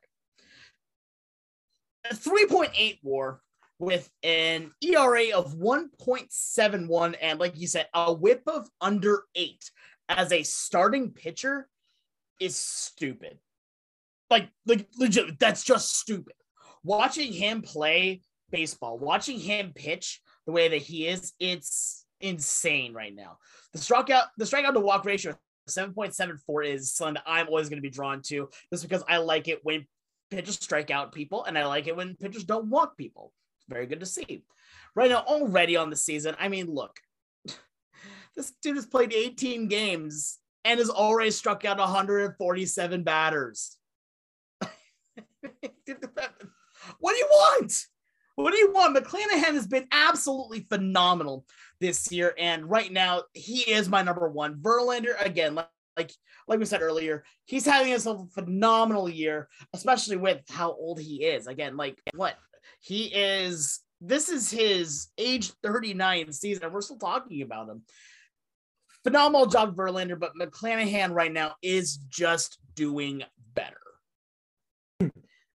A 3.8 WAR with an ERA of 1.71, and like you said, a WHIP of under 8 as a starting pitcher is stupid. Like legit, that's just stupid. Watching him play baseball, watching him pitch the way that he is, it's insane right now. The strikeout to walk ratio 7.74 is something that I'm always going to be drawn to, just because I like it when pitchers strike out people, and I like it when pitchers don't walk people. It's very good to see. Right now, already on the season, I mean, look, this dude has played 18 games and has already struck out 147 batters. What do you want? What do you want? McClanahan has been absolutely phenomenal this year, and right now he is my number one. Verlander, again, like we said earlier, he's having himself a phenomenal year, especially with how old he is. Again, like what he is. This is his age 39 season, and we're still talking about him. Phenomenal job, Verlander, but McClanahan right now is just doing better.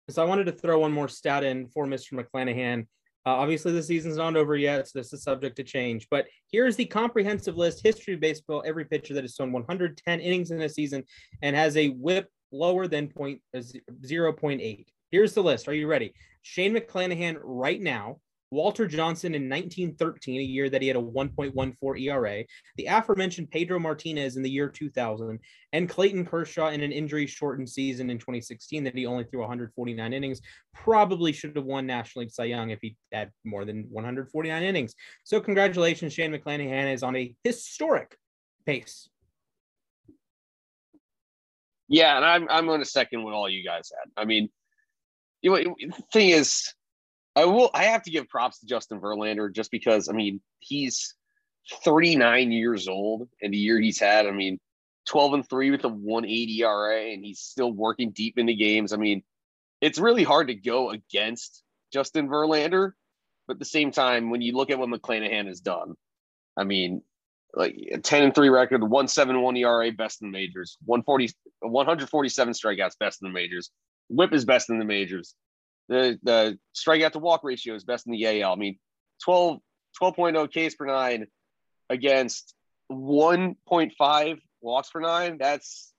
So I wanted to throw one more stat in for Mr. McClanahan. Obviously, the season's not over yet, so this is subject to change. But here's the comprehensive list, history of baseball, every pitcher that has thrown 110 innings in a season and has a whip lower than 0.8. Here's the list. Are you ready? Shane McClanahan right now, Walter Johnson in 1913, a year that he had a 1.14 ERA, the aforementioned Pedro Martinez in the year 2000, and Clayton Kershaw in an injury-shortened season in 2016 that he only threw 149 innings, probably should have won National League Cy Young if he had more than 149 innings. So congratulations, Shane McClanahan is on a historic pace. Yeah, and I'm on a second what all you guys had. I mean, you know, the thing is, I have to give props to Justin Verlander just because, I mean, he's 39 years old, and the year he's had, I mean, 12-3 with a 1.80 ERA, and he's still working deep into games. I mean, it's really hard to go against Justin Verlander, but at the same time, when you look at what McClanahan has done, I mean, like a 10-3 record, 1.71 ERA, best in the majors, 147 strikeouts, best in the majors, whip is best in the majors. The strikeout to walk ratio is best in the AL. I mean, 12.0 Ks per nine against 1.5 walks per nine. That's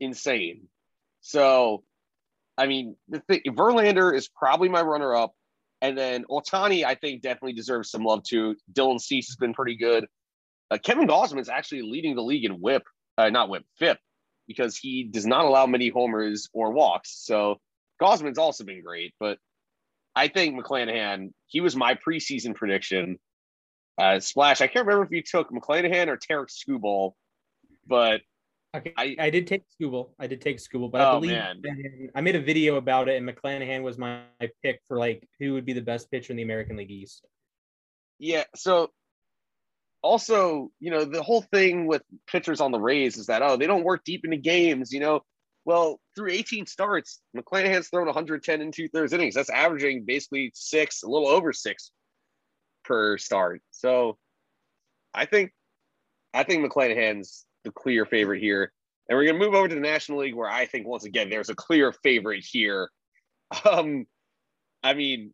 insane. So, I mean, Verlander is probably my runner up. And then Ohtani, I think, definitely deserves some love too. Dylan Cease has been pretty good. Kevin Gausman is actually leading the league in FIP, because he does not allow many homers or walks. So, Gausman's also been great, but I think McClanahan, he was my preseason prediction. Splash, I can't remember if you took McClanahan or Tarek Skubal, but okay. I did take Skubal. But I believe I made a video about it, and McClanahan was my pick for like who would be the best pitcher in the American League East. Yeah, so also, you know, the whole thing with pitchers on the Rays is that, oh, they don't work deep into games, you know. Well, through 18 starts, McClanahan's thrown 110 and 2/3 innings. That's averaging basically six, a little over six per start. So I think McClanahan's the clear favorite here. And we're going to move over to the National League, where I think, once again, there's a clear favorite here. I mean,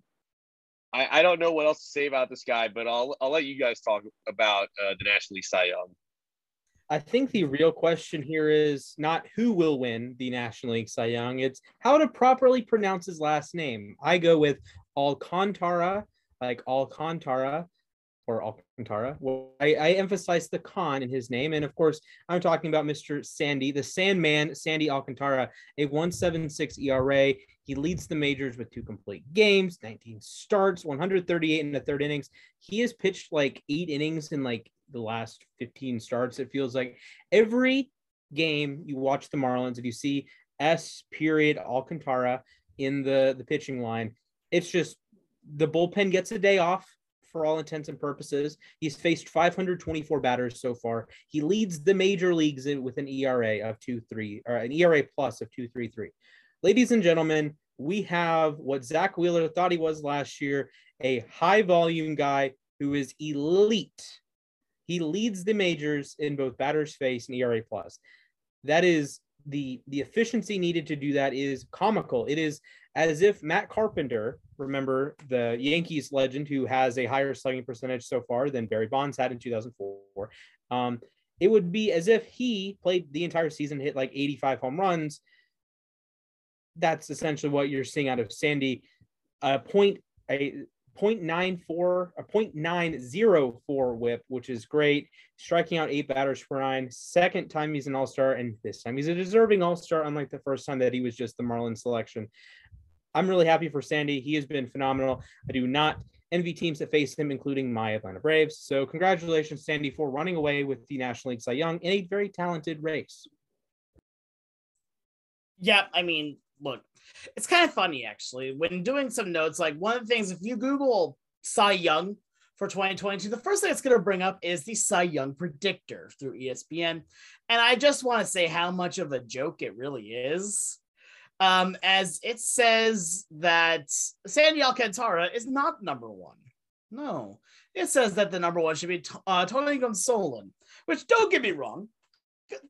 I don't know what else to say about this guy, but I'll let you guys talk about the National League Cy Young. I think the real question here is not who will win the National League Cy Young. It's how to properly pronounce his last name. I go with Alcantara. Well, I emphasize the con in his name. And of course, I'm talking about Mr. Sandy, the Sandman, Sandy Alcantara, a 1.76 ERA. He leads the majors with 2 complete games, 19 starts, 138 in the third innings. He has pitched like 8 innings in like the last 15 starts. It feels like every game you watch the Marlins, if you see Alcantara in the pitching line, it's just the bullpen gets a day off. For all intents and purposes, he's faced 524 batters so far. He leads the major leagues with an ERA of 2.3 or an ERA plus of 2.33. Ladies and gentlemen, we have what Zach Wheeler thought he was last year, a high volume guy who is elite. He leads the majors in both batters faced and ERA plus. That is the efficiency needed to do that is comical. It is as if Matt Carpenter, remember the Yankees legend who has a higher slugging percentage so far than Barry Bonds had in 2004. It would be as if he played the entire season, hit like 85 home runs. That's essentially what you're seeing out of Sandy. .904 WHIP, which is great. Striking out 8 batters per nine. Second time he's an All-Star, and this time he's a deserving All-Star, unlike the first time that he was just the Marlins selection. I'm really happy for Sandy. He has been phenomenal. I do not envy teams that face him, including my Atlanta Braves. So congratulations, Sandy, for running away with the National League Cy Young in a very talented race. Yeah, I mean, look, it's kind of funny, actually, when doing some notes, like one of the things, if you Google Cy Young for 2022, the first thing it's going to bring up is the Cy Young predictor through ESPN. And I just want to say how much of a joke it really is. As it says that Sandy Alcantara is not number one. No, it says that the number one should be Tony Gonsolin, which, don't get me wrong,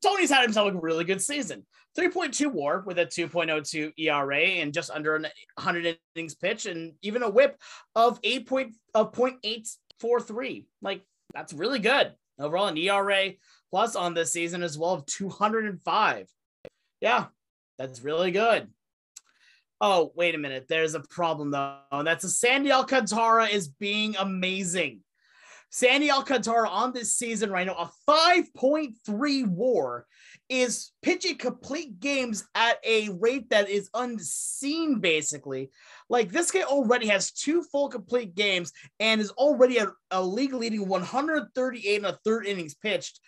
Tony's had himself a really good season. 3.2 WAR with a 2.02 ERA and just under 100 innings pitch, and even a WHIP of 0.843. Like, that's really good. Overall, an ERA plus on this season as well of 205. Yeah, that's really good. Oh, wait a minute. There's a problem, though. That's a Sandy Alcantara is being amazing. Sandy Alcantara on this season right now, a 5.3 WAR, is pitching complete games at a rate that is unseen, basically. Like, this guy already has 2 full complete games and is already at a league-leading 138 1/3 innings pitched.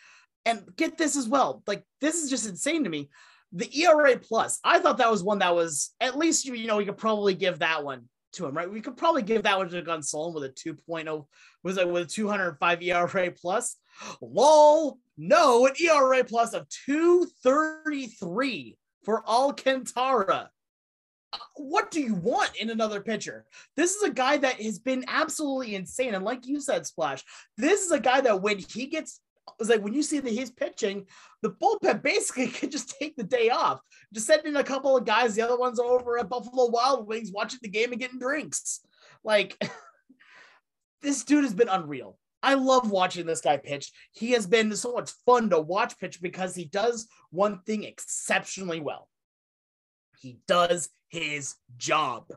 And get this as well. Like, this is just insane to me. The ERA plus, I thought that was one that was, at least, you know, we could probably give that one to him, right? We could probably give that one to Gonsolin with a 2.0, was it with a 205 ERA plus? Lol, no, an ERA plus of 233 for Alcantara. What do you want in another pitcher? This is a guy that has been absolutely insane. And like you said, Splash, this is a guy that when he gets, it's like when you see that he's pitching, the bullpen basically can just take the day off. Just send in a couple of guys. The other ones are over at Buffalo Wild Wings watching the game and getting drinks. Like, this dude has been unreal. I love watching this guy pitch. He has been so much fun to watch pitch because he does one thing exceptionally well. He does his job.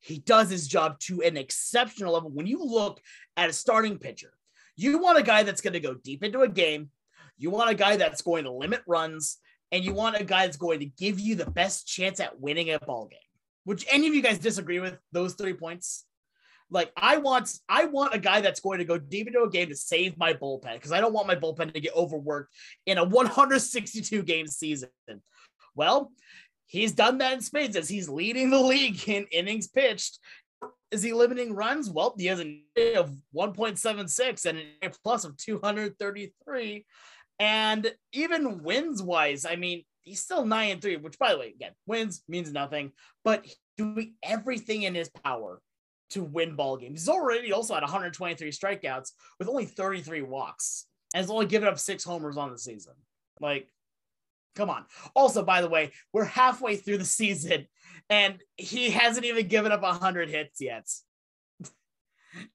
He does his job to an exceptional level. When you look at a starting pitcher, you want a guy that's going to go deep into a game. You want a guy that's going to limit runs, and you want a guy that's going to give you the best chance at winning a ball game. Would any of you guys disagree with those 3 points? Like, I want a guy that's going to go deep into a game to save my bullpen, because I don't want my bullpen to get overworked in a 162 game season. Well, he's done that in spades as he's leading the league in innings pitched. Is he limiting runs? Well, he has an ERA of 1.76 and an ERA plus of 233. And even wins-wise, I mean, he's still 9-3, which, by the way, again, wins means nothing. But he's doing everything in his power to win ball games. He's already also had 123 strikeouts with only 33 walks. And has only given up 6 homers on the season. Like, come on. Also, by the way, we're halfway through the season, and he hasn't even given up 100 hits yet.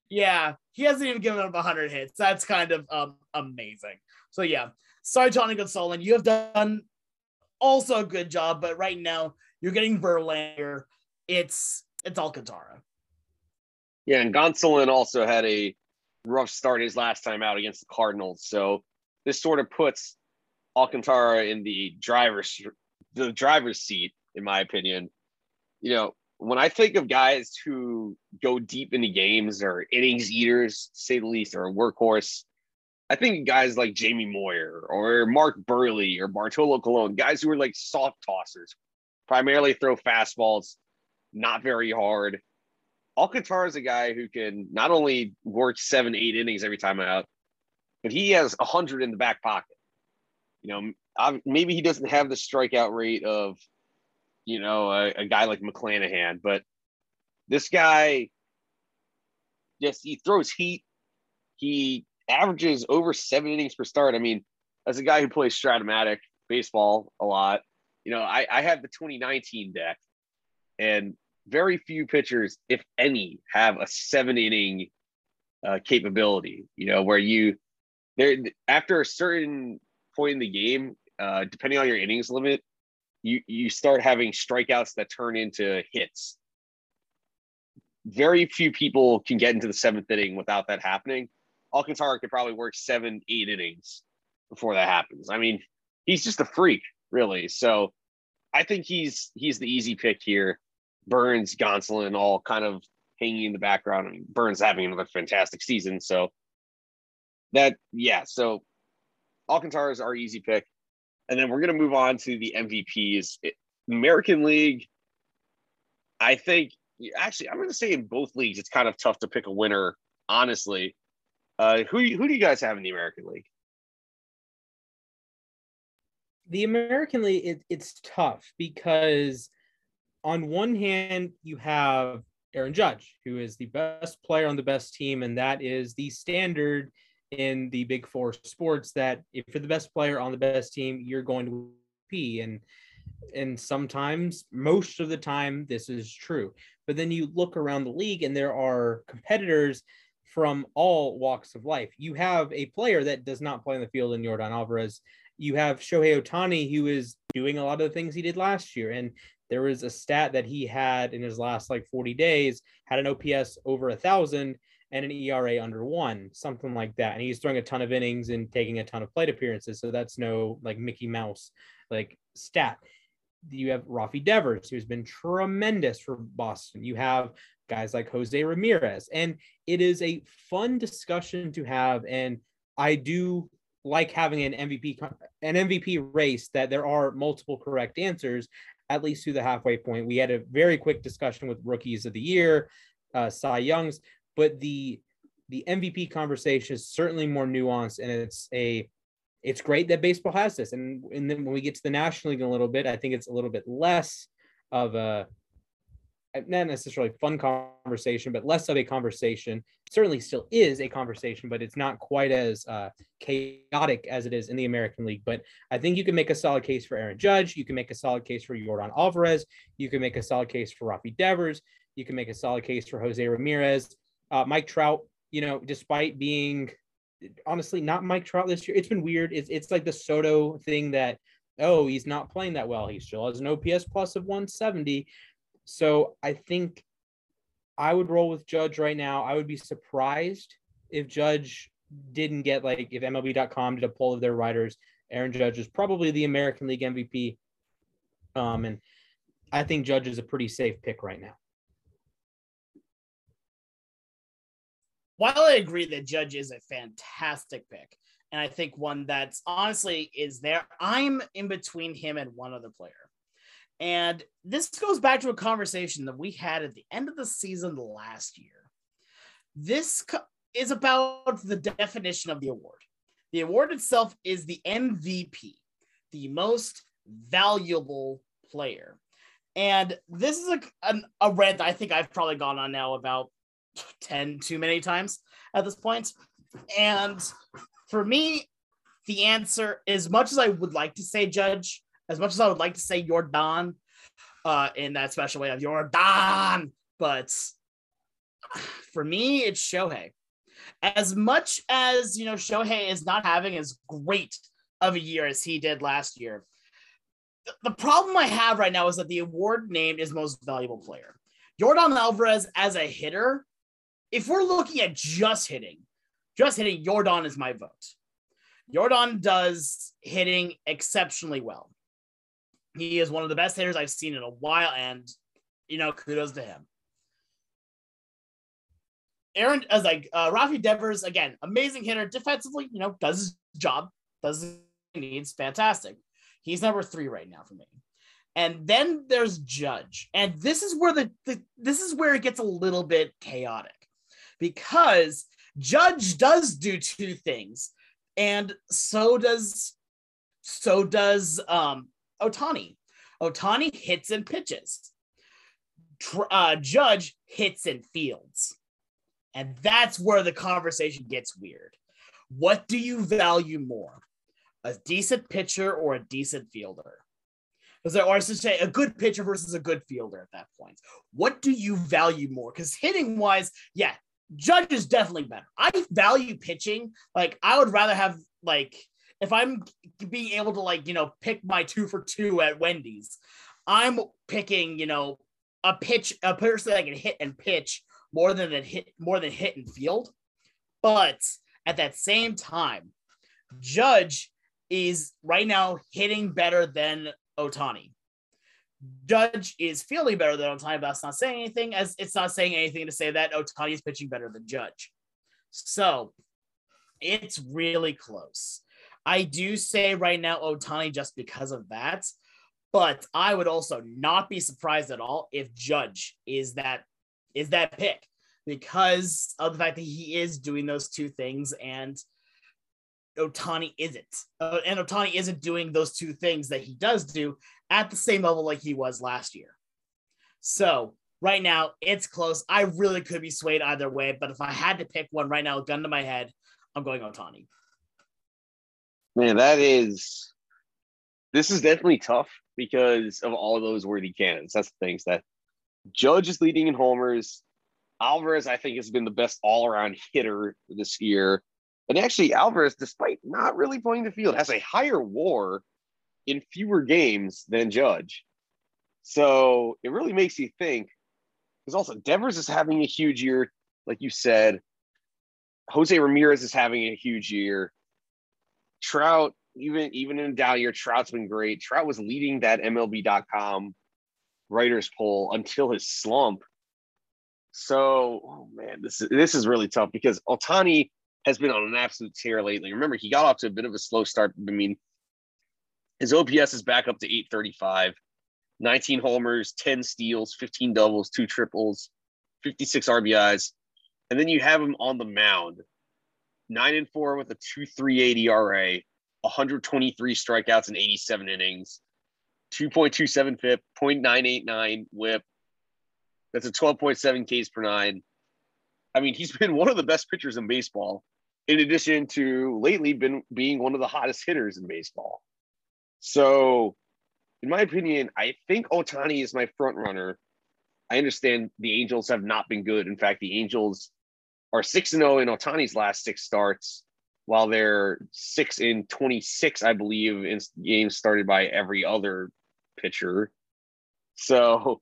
Yeah, he hasn't even given up 100 hits. That's kind of amazing. So, yeah. Sorry, Tony Gonsolin. You have done also a good job, but right now you're getting Verlander. It's Alcantara. Yeah, and Gonsolin also had a rough start his last time out against the Cardinals. So this sort of puts Alcantara in the driver's seat, in my opinion. You know, when I think of guys who go deep into games or innings eaters, to say the least, or a workhorse, I think guys like Jamie Moyer or Mark Burley or Bartolo Colon, guys who are like soft tossers, primarily throw fastballs, not very hard. Alcantara is a guy who can not only work 7-8 innings every time out, but he has 100 in the back pocket. You know, maybe he doesn't have the strikeout rate of, you know, a guy like McClanahan, but this guy, yes, he throws heat. He averages over 7 innings per start. I mean, as a guy who plays Stratomatic baseball a lot, you know, I have the 2019 deck, and very few pitchers, if any, have a 7-inning capability, you know, where after a certain point in the game, depending on your innings limit, you start having strikeouts that turn into hits. very few people can get into the seventh inning without that happening. Alcantara could probably work 7-8 innings before that happens. I mean, he's just a freak, really. So I think he's the easy pick here. Burns, Gonsolin, all kind of hanging in the background. I mean, Burns having another fantastic season. So so Alcantara is our easy pick. And then we're going to move on to the MVPs. American League, I think, actually, I'm going to say in both leagues, it's kind of tough to pick a winner, honestly. Who do you guys have in the American League? The American League, it's tough because on one hand, you have Aaron Judge, who is the best player on the best team, and that is the standard in the Big Four sports that if you're the best player on the best team, you're going to be. And sometimes, most of the time, this is true. But then you look around the league and there are competitors from all walks of life. You have a player that does not play on the field in Yordan Alvarez. You have Shohei Ohtani, who is doing a lot of the things he did last year. And there was a stat that he had in his last 40 days, had an OPS over 1,000 and an ERA under 1, something like that. And he's throwing a ton of innings and taking a ton of plate appearances. So that's no Mickey Mouse stat. You have Rafi Devers, who's been tremendous for Boston. You have guys like Jose Ramirez. And it is a fun discussion to have. And I do like having an MVP race that there are multiple correct answers, at least through the halfway point. We had a very quick discussion with rookies of the year, Cy Young's, but the MVP conversation is certainly more nuanced, and it's great that baseball has this. And then when we get to the National League in a little bit, I think it's a little bit less of a, not necessarily fun conversation, but less of a conversation. Certainly still is a conversation, but it's not quite as chaotic as it is in the American League. But I think you can make a solid case for Aaron Judge. You can make a solid case for Yordan Alvarez. You can make a solid case for Rafi Devers. You can make a solid case for Jose Ramirez. Mike Trout, despite being honestly not Mike Trout this year, it's been weird. It's like the Soto thing that, he's not playing that well. He still has an OPS plus of 170. So I think I would roll with Judge right now. I would be surprised if Judge didn't get, if MLB.com did a poll of their writers, Aaron Judge is probably the American League MVP. And I think Judge is a pretty safe pick right now. While I agree that Judge is a fantastic pick, and I think one that's honestly is there, I'm in between him and one other player. And this goes back to a conversation that we had at the end of the season last year. This is about the definition of the award. The award itself is the MVP, the most valuable player. And this is a rant I think I've probably gone on now about 10 too many times at this point. And for me, the answer, as much as I would like to say Judge, as much as I would like to say Yordan in that special way of Yordan, but for me, it's Shohei. As much as, Shohei is not having as great of a year as he did last year, the problem I have right now is that the award named is most valuable player. Yordan Alvarez as a hitter, if we're looking at just hitting, Yordan is my vote. Yordan does hitting exceptionally well. He is one of the best hitters I've seen in a while, and, kudos to him. Rafi Devers, again, amazing hitter. Defensively, does his job, does what he needs, fantastic. He's number 3 right now for me. And then there's Judge. And this is where this is where it gets a little bit chaotic, because Judge does do 2 things, and so does Ohtani. Ohtani hits and pitches. Judge hits and fields. And that's where the conversation gets weird. What do you value more? A decent pitcher or a decent fielder? Or I should say a good pitcher versus a good fielder at that point. What do you value more? Because hitting-wise, Judge is definitely better. I value pitching. I would rather have, if I'm being able to pick my 2 for 2 at Wendy's, I'm picking, a person that I can hit and pitch more than hit and field. But at that same time, Judge is right now hitting better than Ohtani. Judge is fielding better than Ohtani, but that's not saying anything, as it's not saying anything to say that Ohtani is pitching better than Judge. So it's really close. I do say right now Ohtani just because of that, but I would also not be surprised at all if Judge is that pick because of the fact that he is doing those two things and Ohtani isn't. And Ohtani isn't doing those two things that he does do at the same level like he was last year. So right now it's close. I really could be swayed either way, but if I had to pick one right now, gun to my head, I'm going Ohtani. Man, this is definitely tough because of all of those worthy candidates. That's the things that Judge is leading in homers. Alvarez, I think, has been the best all-around hitter this year. And actually, Alvarez, despite not really playing the field, has a higher WAR in fewer games than Judge. So it really makes you think. Because also, Devers is having a huge year, like you said. Jose Ramirez is having a huge year. Trout, even in a down year, Trout's been great. Trout was leading that MLB.com writers poll until his slump. So, oh man, this is really tough because Ohtani has been on an absolute tear lately. Remember, he got off to a bit of a slow start. I mean, his OPS is back up to 835, 19 homers, 10 steals, 15 doubles, 2 triples, 56 RBIs. And then you have him on the mound, 9-4 with a 2.38 ERA, 123 strikeouts in 87 innings, 2.27 FIP, 0.989 WHIP. That's a 12.7 Ks per nine. I mean, he's been one of the best pitchers in baseball, in addition to lately being one of the hottest hitters in baseball. So, in my opinion, I think Ohtani is my front runner. I understand the Angels have not been good. In fact, the Angels are 6-0 in Ohtani's last 6 starts, while they're 6-26, I believe, in games started by every other pitcher. So,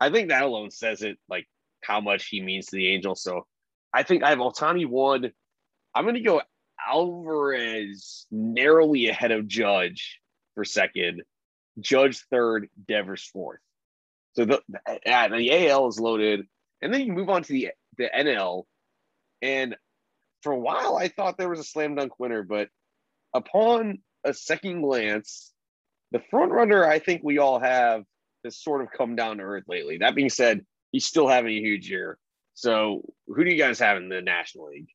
I think that alone says it, like, how much he means to the Angels. So I think I have Ohtani 1. I'm going to go Alvarez narrowly ahead of Judge for second, Judge 3rd, Devers 4th. So the AL is loaded. And then you move on to the NL. And for a while, I thought there was a slam dunk winner, but upon a second glance, the front runner I think we all have has sort of come down to earth lately. That being said, he's still having a huge year. So who do you guys have in the National League?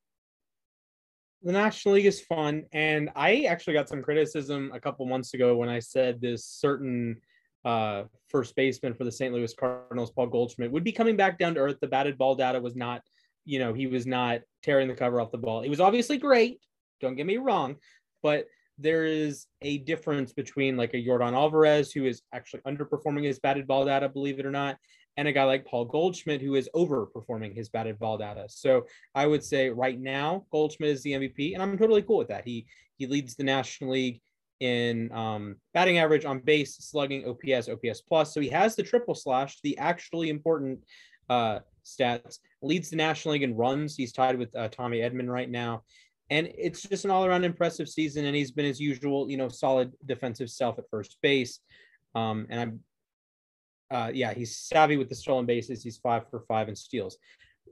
The National League is fun. And I actually got some criticism a couple months ago when I said this certain first baseman for the St. Louis Cardinals, Paul Goldschmidt, would be coming back down to earth. The batted ball data was not, he was not tearing the cover off the ball. It was obviously great. Don't get me wrong. But there is a difference between like a Yordan Alvarez, who is actually underperforming his batted ball data, believe it or not, and a guy like Paul Goldschmidt, who is overperforming his batted ball data. So I would say right now, Goldschmidt is the MVP, and I'm totally cool with that. He leads the National League in batting average, on base, slugging, OPS, OPS plus. So he has the triple slash, the actually important stats, leads the National League in runs. He's tied with Tommy Edman right now. And it's just an all-around impressive season, and he's been his usual, solid defensive self at first base. He's savvy with the stolen bases. He's 5 for 5 in steals.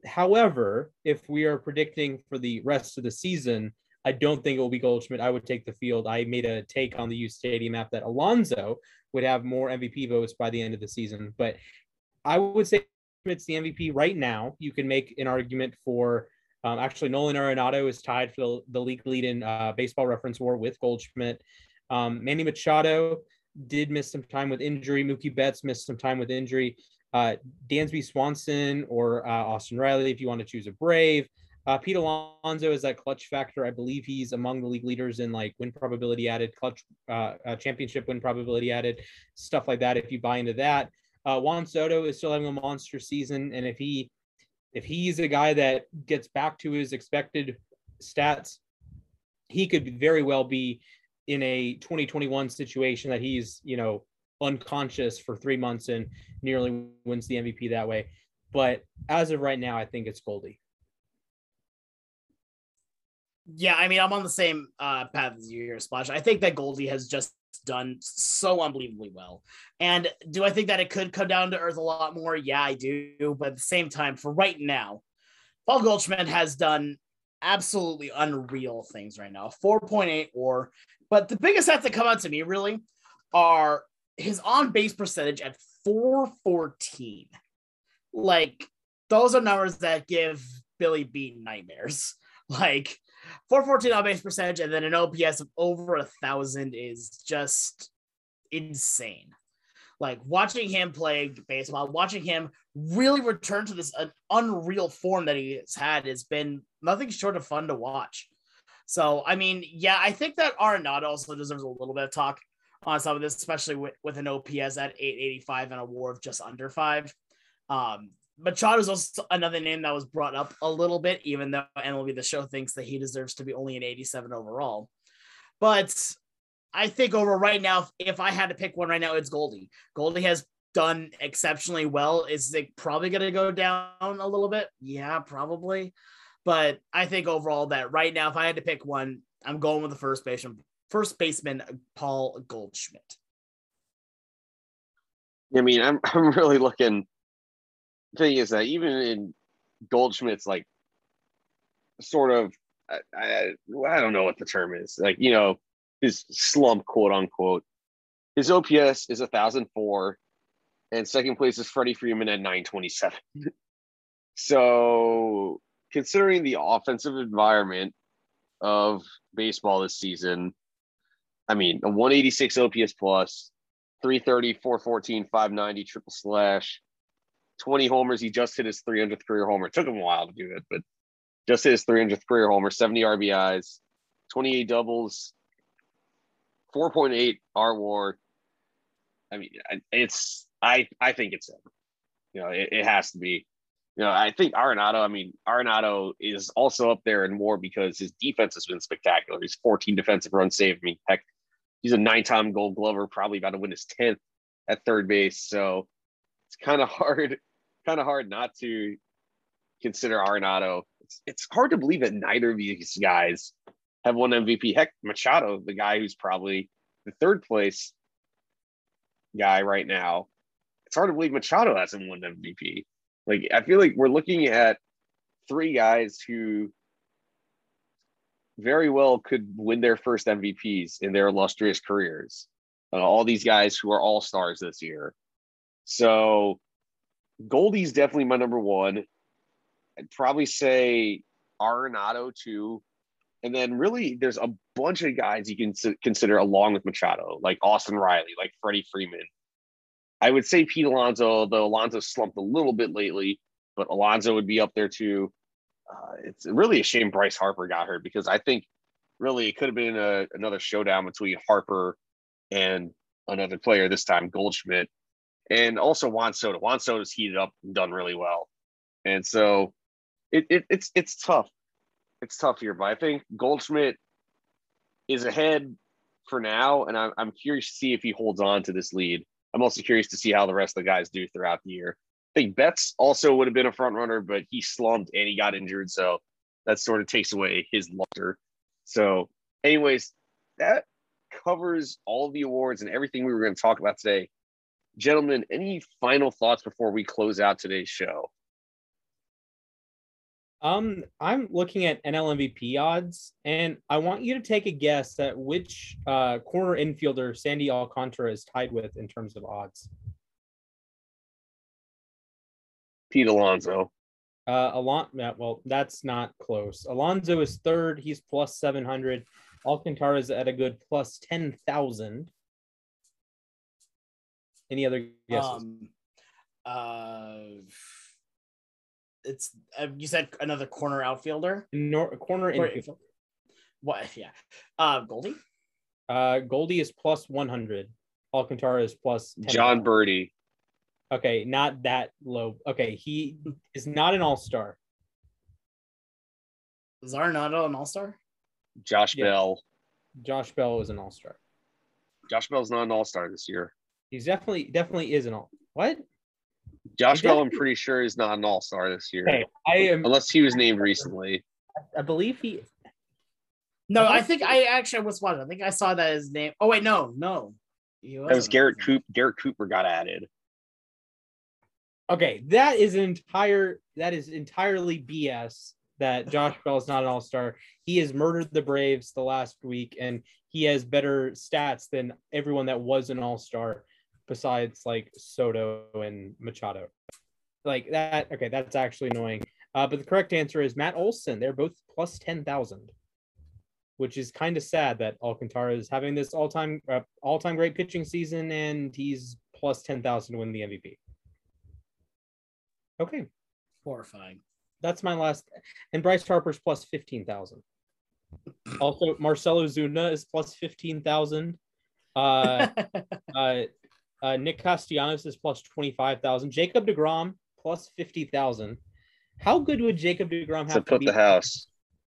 However, if we are predicting for the rest of the season, I don't think it will be Goldschmidt. I would take the field. I made a take on the U Stadium app that Alonso would have more MVP votes by the end of the season. But I would say it's the MVP right now. You can make an argument for Nolan Arenado is tied for the league lead in baseball reference WAR with Goldschmidt. Manny Machado did miss some time with injury. Mookie Betts missed some time with injury. Dansby Swanson or Austin Riley, if you want to choose a Brave. Pete Alonso is that clutch factor. I believe he's among the league leaders in like win probability added, clutch championship win probability added, stuff like that, if you buy into that. Juan Soto is still having a monster season, and if he's a guy that gets back to his expected stats, he could very well be in a 2021 situation that he's, unconscious for 3 months and nearly wins the MVP that way. But as of right now, I think it's Goldie. Yeah, I mean, I'm on the same path as you here, Splash. I think that Goldie has just done so unbelievably well. And do I think that it could come down to earth a lot more? Yeah, I do. But at the same time, for right now, Paul Goldschmidt has done absolutely unreal things right now. 4.8 WAR. But the biggest stats that come out to me, really, are his on-base percentage at 414. Like, those are numbers that give Billy Beane nightmares. Like, 414 on base percentage and then an OPS of over 1,000 is just insane. Like, watching him play baseball, watching him really return to this unreal form that he's had has been nothing short of fun to watch. So, I mean, yeah, I think that Arenado also deserves a little bit of talk on some of this, especially with an OPS at 885 and a WAR of just under 5. Machado is also another name that was brought up a little bit, even though MLB The Show thinks that he deserves to be only an 87 overall. But I think over right now, if I had to pick one right now, it's Goldie. Goldie has done exceptionally well. Is it probably going to go down a little bit? Yeah, probably. But I think overall that right now, if I had to pick one, I'm going with the first baseman, Paul Goldschmidt. I mean, I'm really looking. Thing is that even in Goldschmidt's like sort of I don't know what the term is, like, you know, his slump, quote unquote, his OPS is 1,004 and second place is Freddie Freeman at 927. So considering the offensive environment of baseball this season, I mean, a 186 OPS plus, 330, 414, 590, triple slash, 20 homers. He just hit his 300th career homer. It took him a while to do it, but just hit his 300th career homer, 70 RBIs, 28 doubles, 4.8 RWAR. I mean, I think it's him. You know, it has to be. You know, I think Arenado is also up there in WAR because his defense has been spectacular. He's 14 defensive runs saved. I mean, heck, he's a 9-time Gold Glover, probably about to win his 10th at third base. So it's kind of hard not to consider Arenado. It's hard to believe that neither of these guys have won MVP. Heck, Machado, the guy who's probably the third place guy right now, it's hard to believe Machado hasn't won MVP. Like, I feel like we're looking at three guys who very well could win their first MVPs in their illustrious careers. All these guys who are all-stars this year. So Goldie's definitely my number one. I'd probably say Arenado two. And then really there's a bunch of guys you can consider along with Machado, like Austin Riley, like Freddie Freeman. I would say Pete Alonso, although Alonso slumped a little bit lately, but Alonso would be up there too. It's really a shame Bryce Harper got hurt because I think really it could have been another showdown between Harper and another player, this time Goldschmidt. And also Juan Soto. Juan Soto's heated up and done really well. And so it's tough. It's tough here. But I think Goldschmidt is ahead for now. And I'm curious to see if he holds on to this lead. I'm also curious to see how the rest of the guys do throughout the year. I think Betts also would have been a front runner, but he slumped and he got injured. So that sort of takes away his luster. So anyways, that covers all the awards and everything we were going to talk about today. Gentlemen, any final thoughts before we close out today's show? I'm looking at NL MVP odds, and I want you to take a guess at which corner infielder Sandy Alcantara is tied with in terms of odds. Pete Alonso. Well, that's not close. Alonso is third. He's plus 700. Alcantara is at a good plus 10,000. Any other guesses? You said another corner outfielder? Corner infielder. What? Yeah. Goldie? Goldie is plus 100. Alcantara is plus 10. John Birdie. Okay, not that low. Okay, he is not an all-star. Is Arenado an all-star? Josh Bell. Josh Bell is an all-star. Josh Bell's not an all-star this year. He's definitely is an all. What? Josh Bell, I'm pretty sure, is not an all-star this year. Hey, unless he was named recently. I believe he – no, I think I actually was watching. I think I saw that his name. Oh, wait, no. That was Garrett Cooper got added. Okay, that is entirely BS that Josh Bell is not an all-star. He has murdered the Braves the last week, and he has better stats than everyone that was an all-star besides, like, Soto and Machado. Like, that – okay, that's actually annoying. But the correct answer is Matt Olson. They're both plus 10,000, which is kind of sad that Alcantara is having this all-time great pitching season, and he's plus 10,000 to win the MVP. Okay. Horrifying. That's my last. And Bryce Harper's plus 15,000. Also, Marcelo Ozuna is plus 15,000. Nick Castellanos is plus 25,000. Jacob DeGrom, plus 50,000. How good would Jacob DeGrom have to be?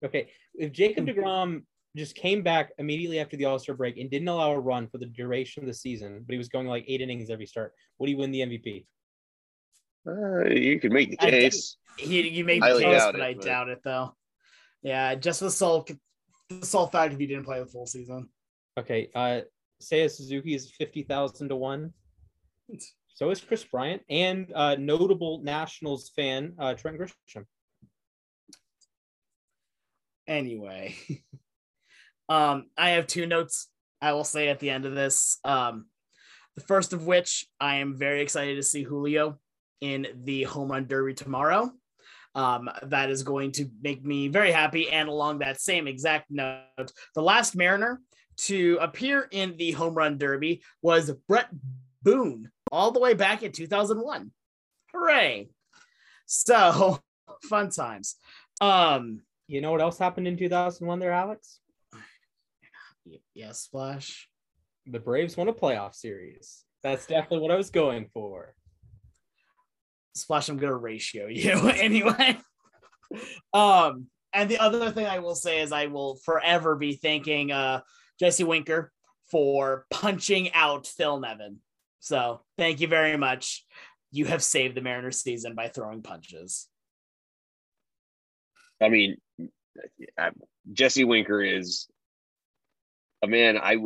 Okay. If Jacob DeGrom just came back immediately after the All-Star break and didn't allow a run for the duration of the season, but he was going like 8 innings every start, would he win the MVP? You could make the case. You made the case, but I doubt it, though. Yeah, just the sole fact if you didn't play the full season. Okay, Seiya Suzuki is 50,000 to 1. So is Chris Bryant and notable Nationals fan Trent Grisham. Anyway, I have two notes I will say at the end of this. The first of which, I am very excited to see Julio in the home run derby tomorrow. That is going to make me very happy. And along that same exact note, the last Mariner to appear in the home run derby was Brett Boone all the way back in 2001. Hooray. So fun times. You know what else happened in 2001 there, Alex? Yes, Splash. The Braves won a playoff series. That's definitely what I was going for. Splash, I'm gonna ratio you anyway. And the other thing I will say is I will forever be thanking Jesse Winker for punching out Phil Nevin. So thank you very much. You have saved the Mariners season by throwing punches. I mean, Jesse Winker is a man. I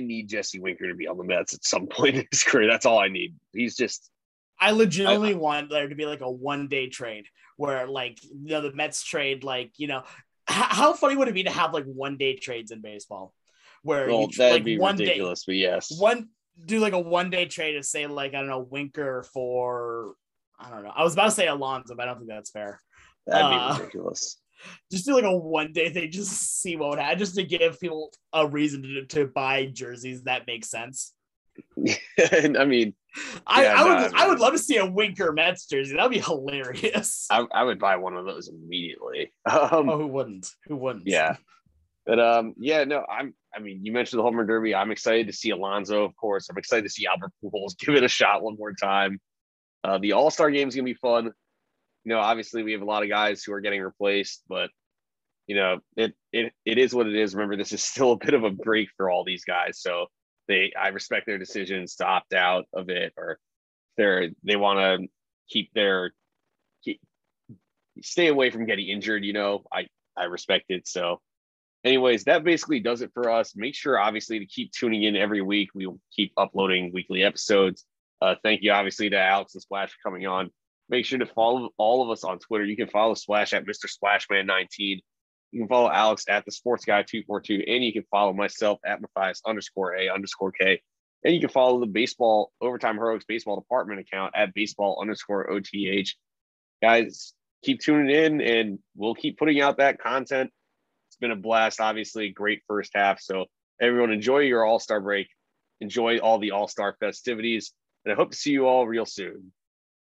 need Jesse Winker to be on the Mets at some point in his career. That's all I need. I legitimately want there to be like a one-day trade where, like, you know, the Mets trade, like, you know, how funny would it be to have like one-day trades in baseball where that'd be ridiculous, but yes, do like a one-day trade of, say, like, I don't know, Winker for, I don't know. I was about to say Alonso, but I don't think that's fair. That'd be ridiculous. Just do like a one-day thing, just see what would happen, just to give people a reason to buy jerseys that make sense. I mean, I would love to see a Winker Mets jersey. That'd be hilarious. I would buy one of those immediately. Who wouldn't? Yeah, but you mentioned the home run derby. I'm excited to see Alonso, of course. I'm excited to see Albert Pujols give it a shot one more time. The All-Star game is gonna be fun. You know, obviously we have a lot of guys who are getting replaced, but you know, it is what it is. Remember, this is still a bit of a break for all these guys, so. I respect their decisions to opt out of it, or they want to keep their stay away from getting injured. You know, I respect it. So anyways, that basically does it for us. Make sure, obviously, to keep tuning in every week. We will keep uploading weekly episodes. Thank you, obviously, to Alex and Splash for coming on. Make sure to follow all of us on Twitter. You can follow Splash at Mr. Splashman19. You can follow Alex at the Sports Guy 242, and you can follow myself at Matthias_A_K, and you can follow the Baseball Overtime Heroics Baseball Department account at Baseball_OTH. Guys, keep tuning in, and we'll keep putting out that content. It's been a blast, obviously, great first half. So everyone, enjoy your All-Star break, enjoy all the All-Star festivities, and I hope to see you all real soon.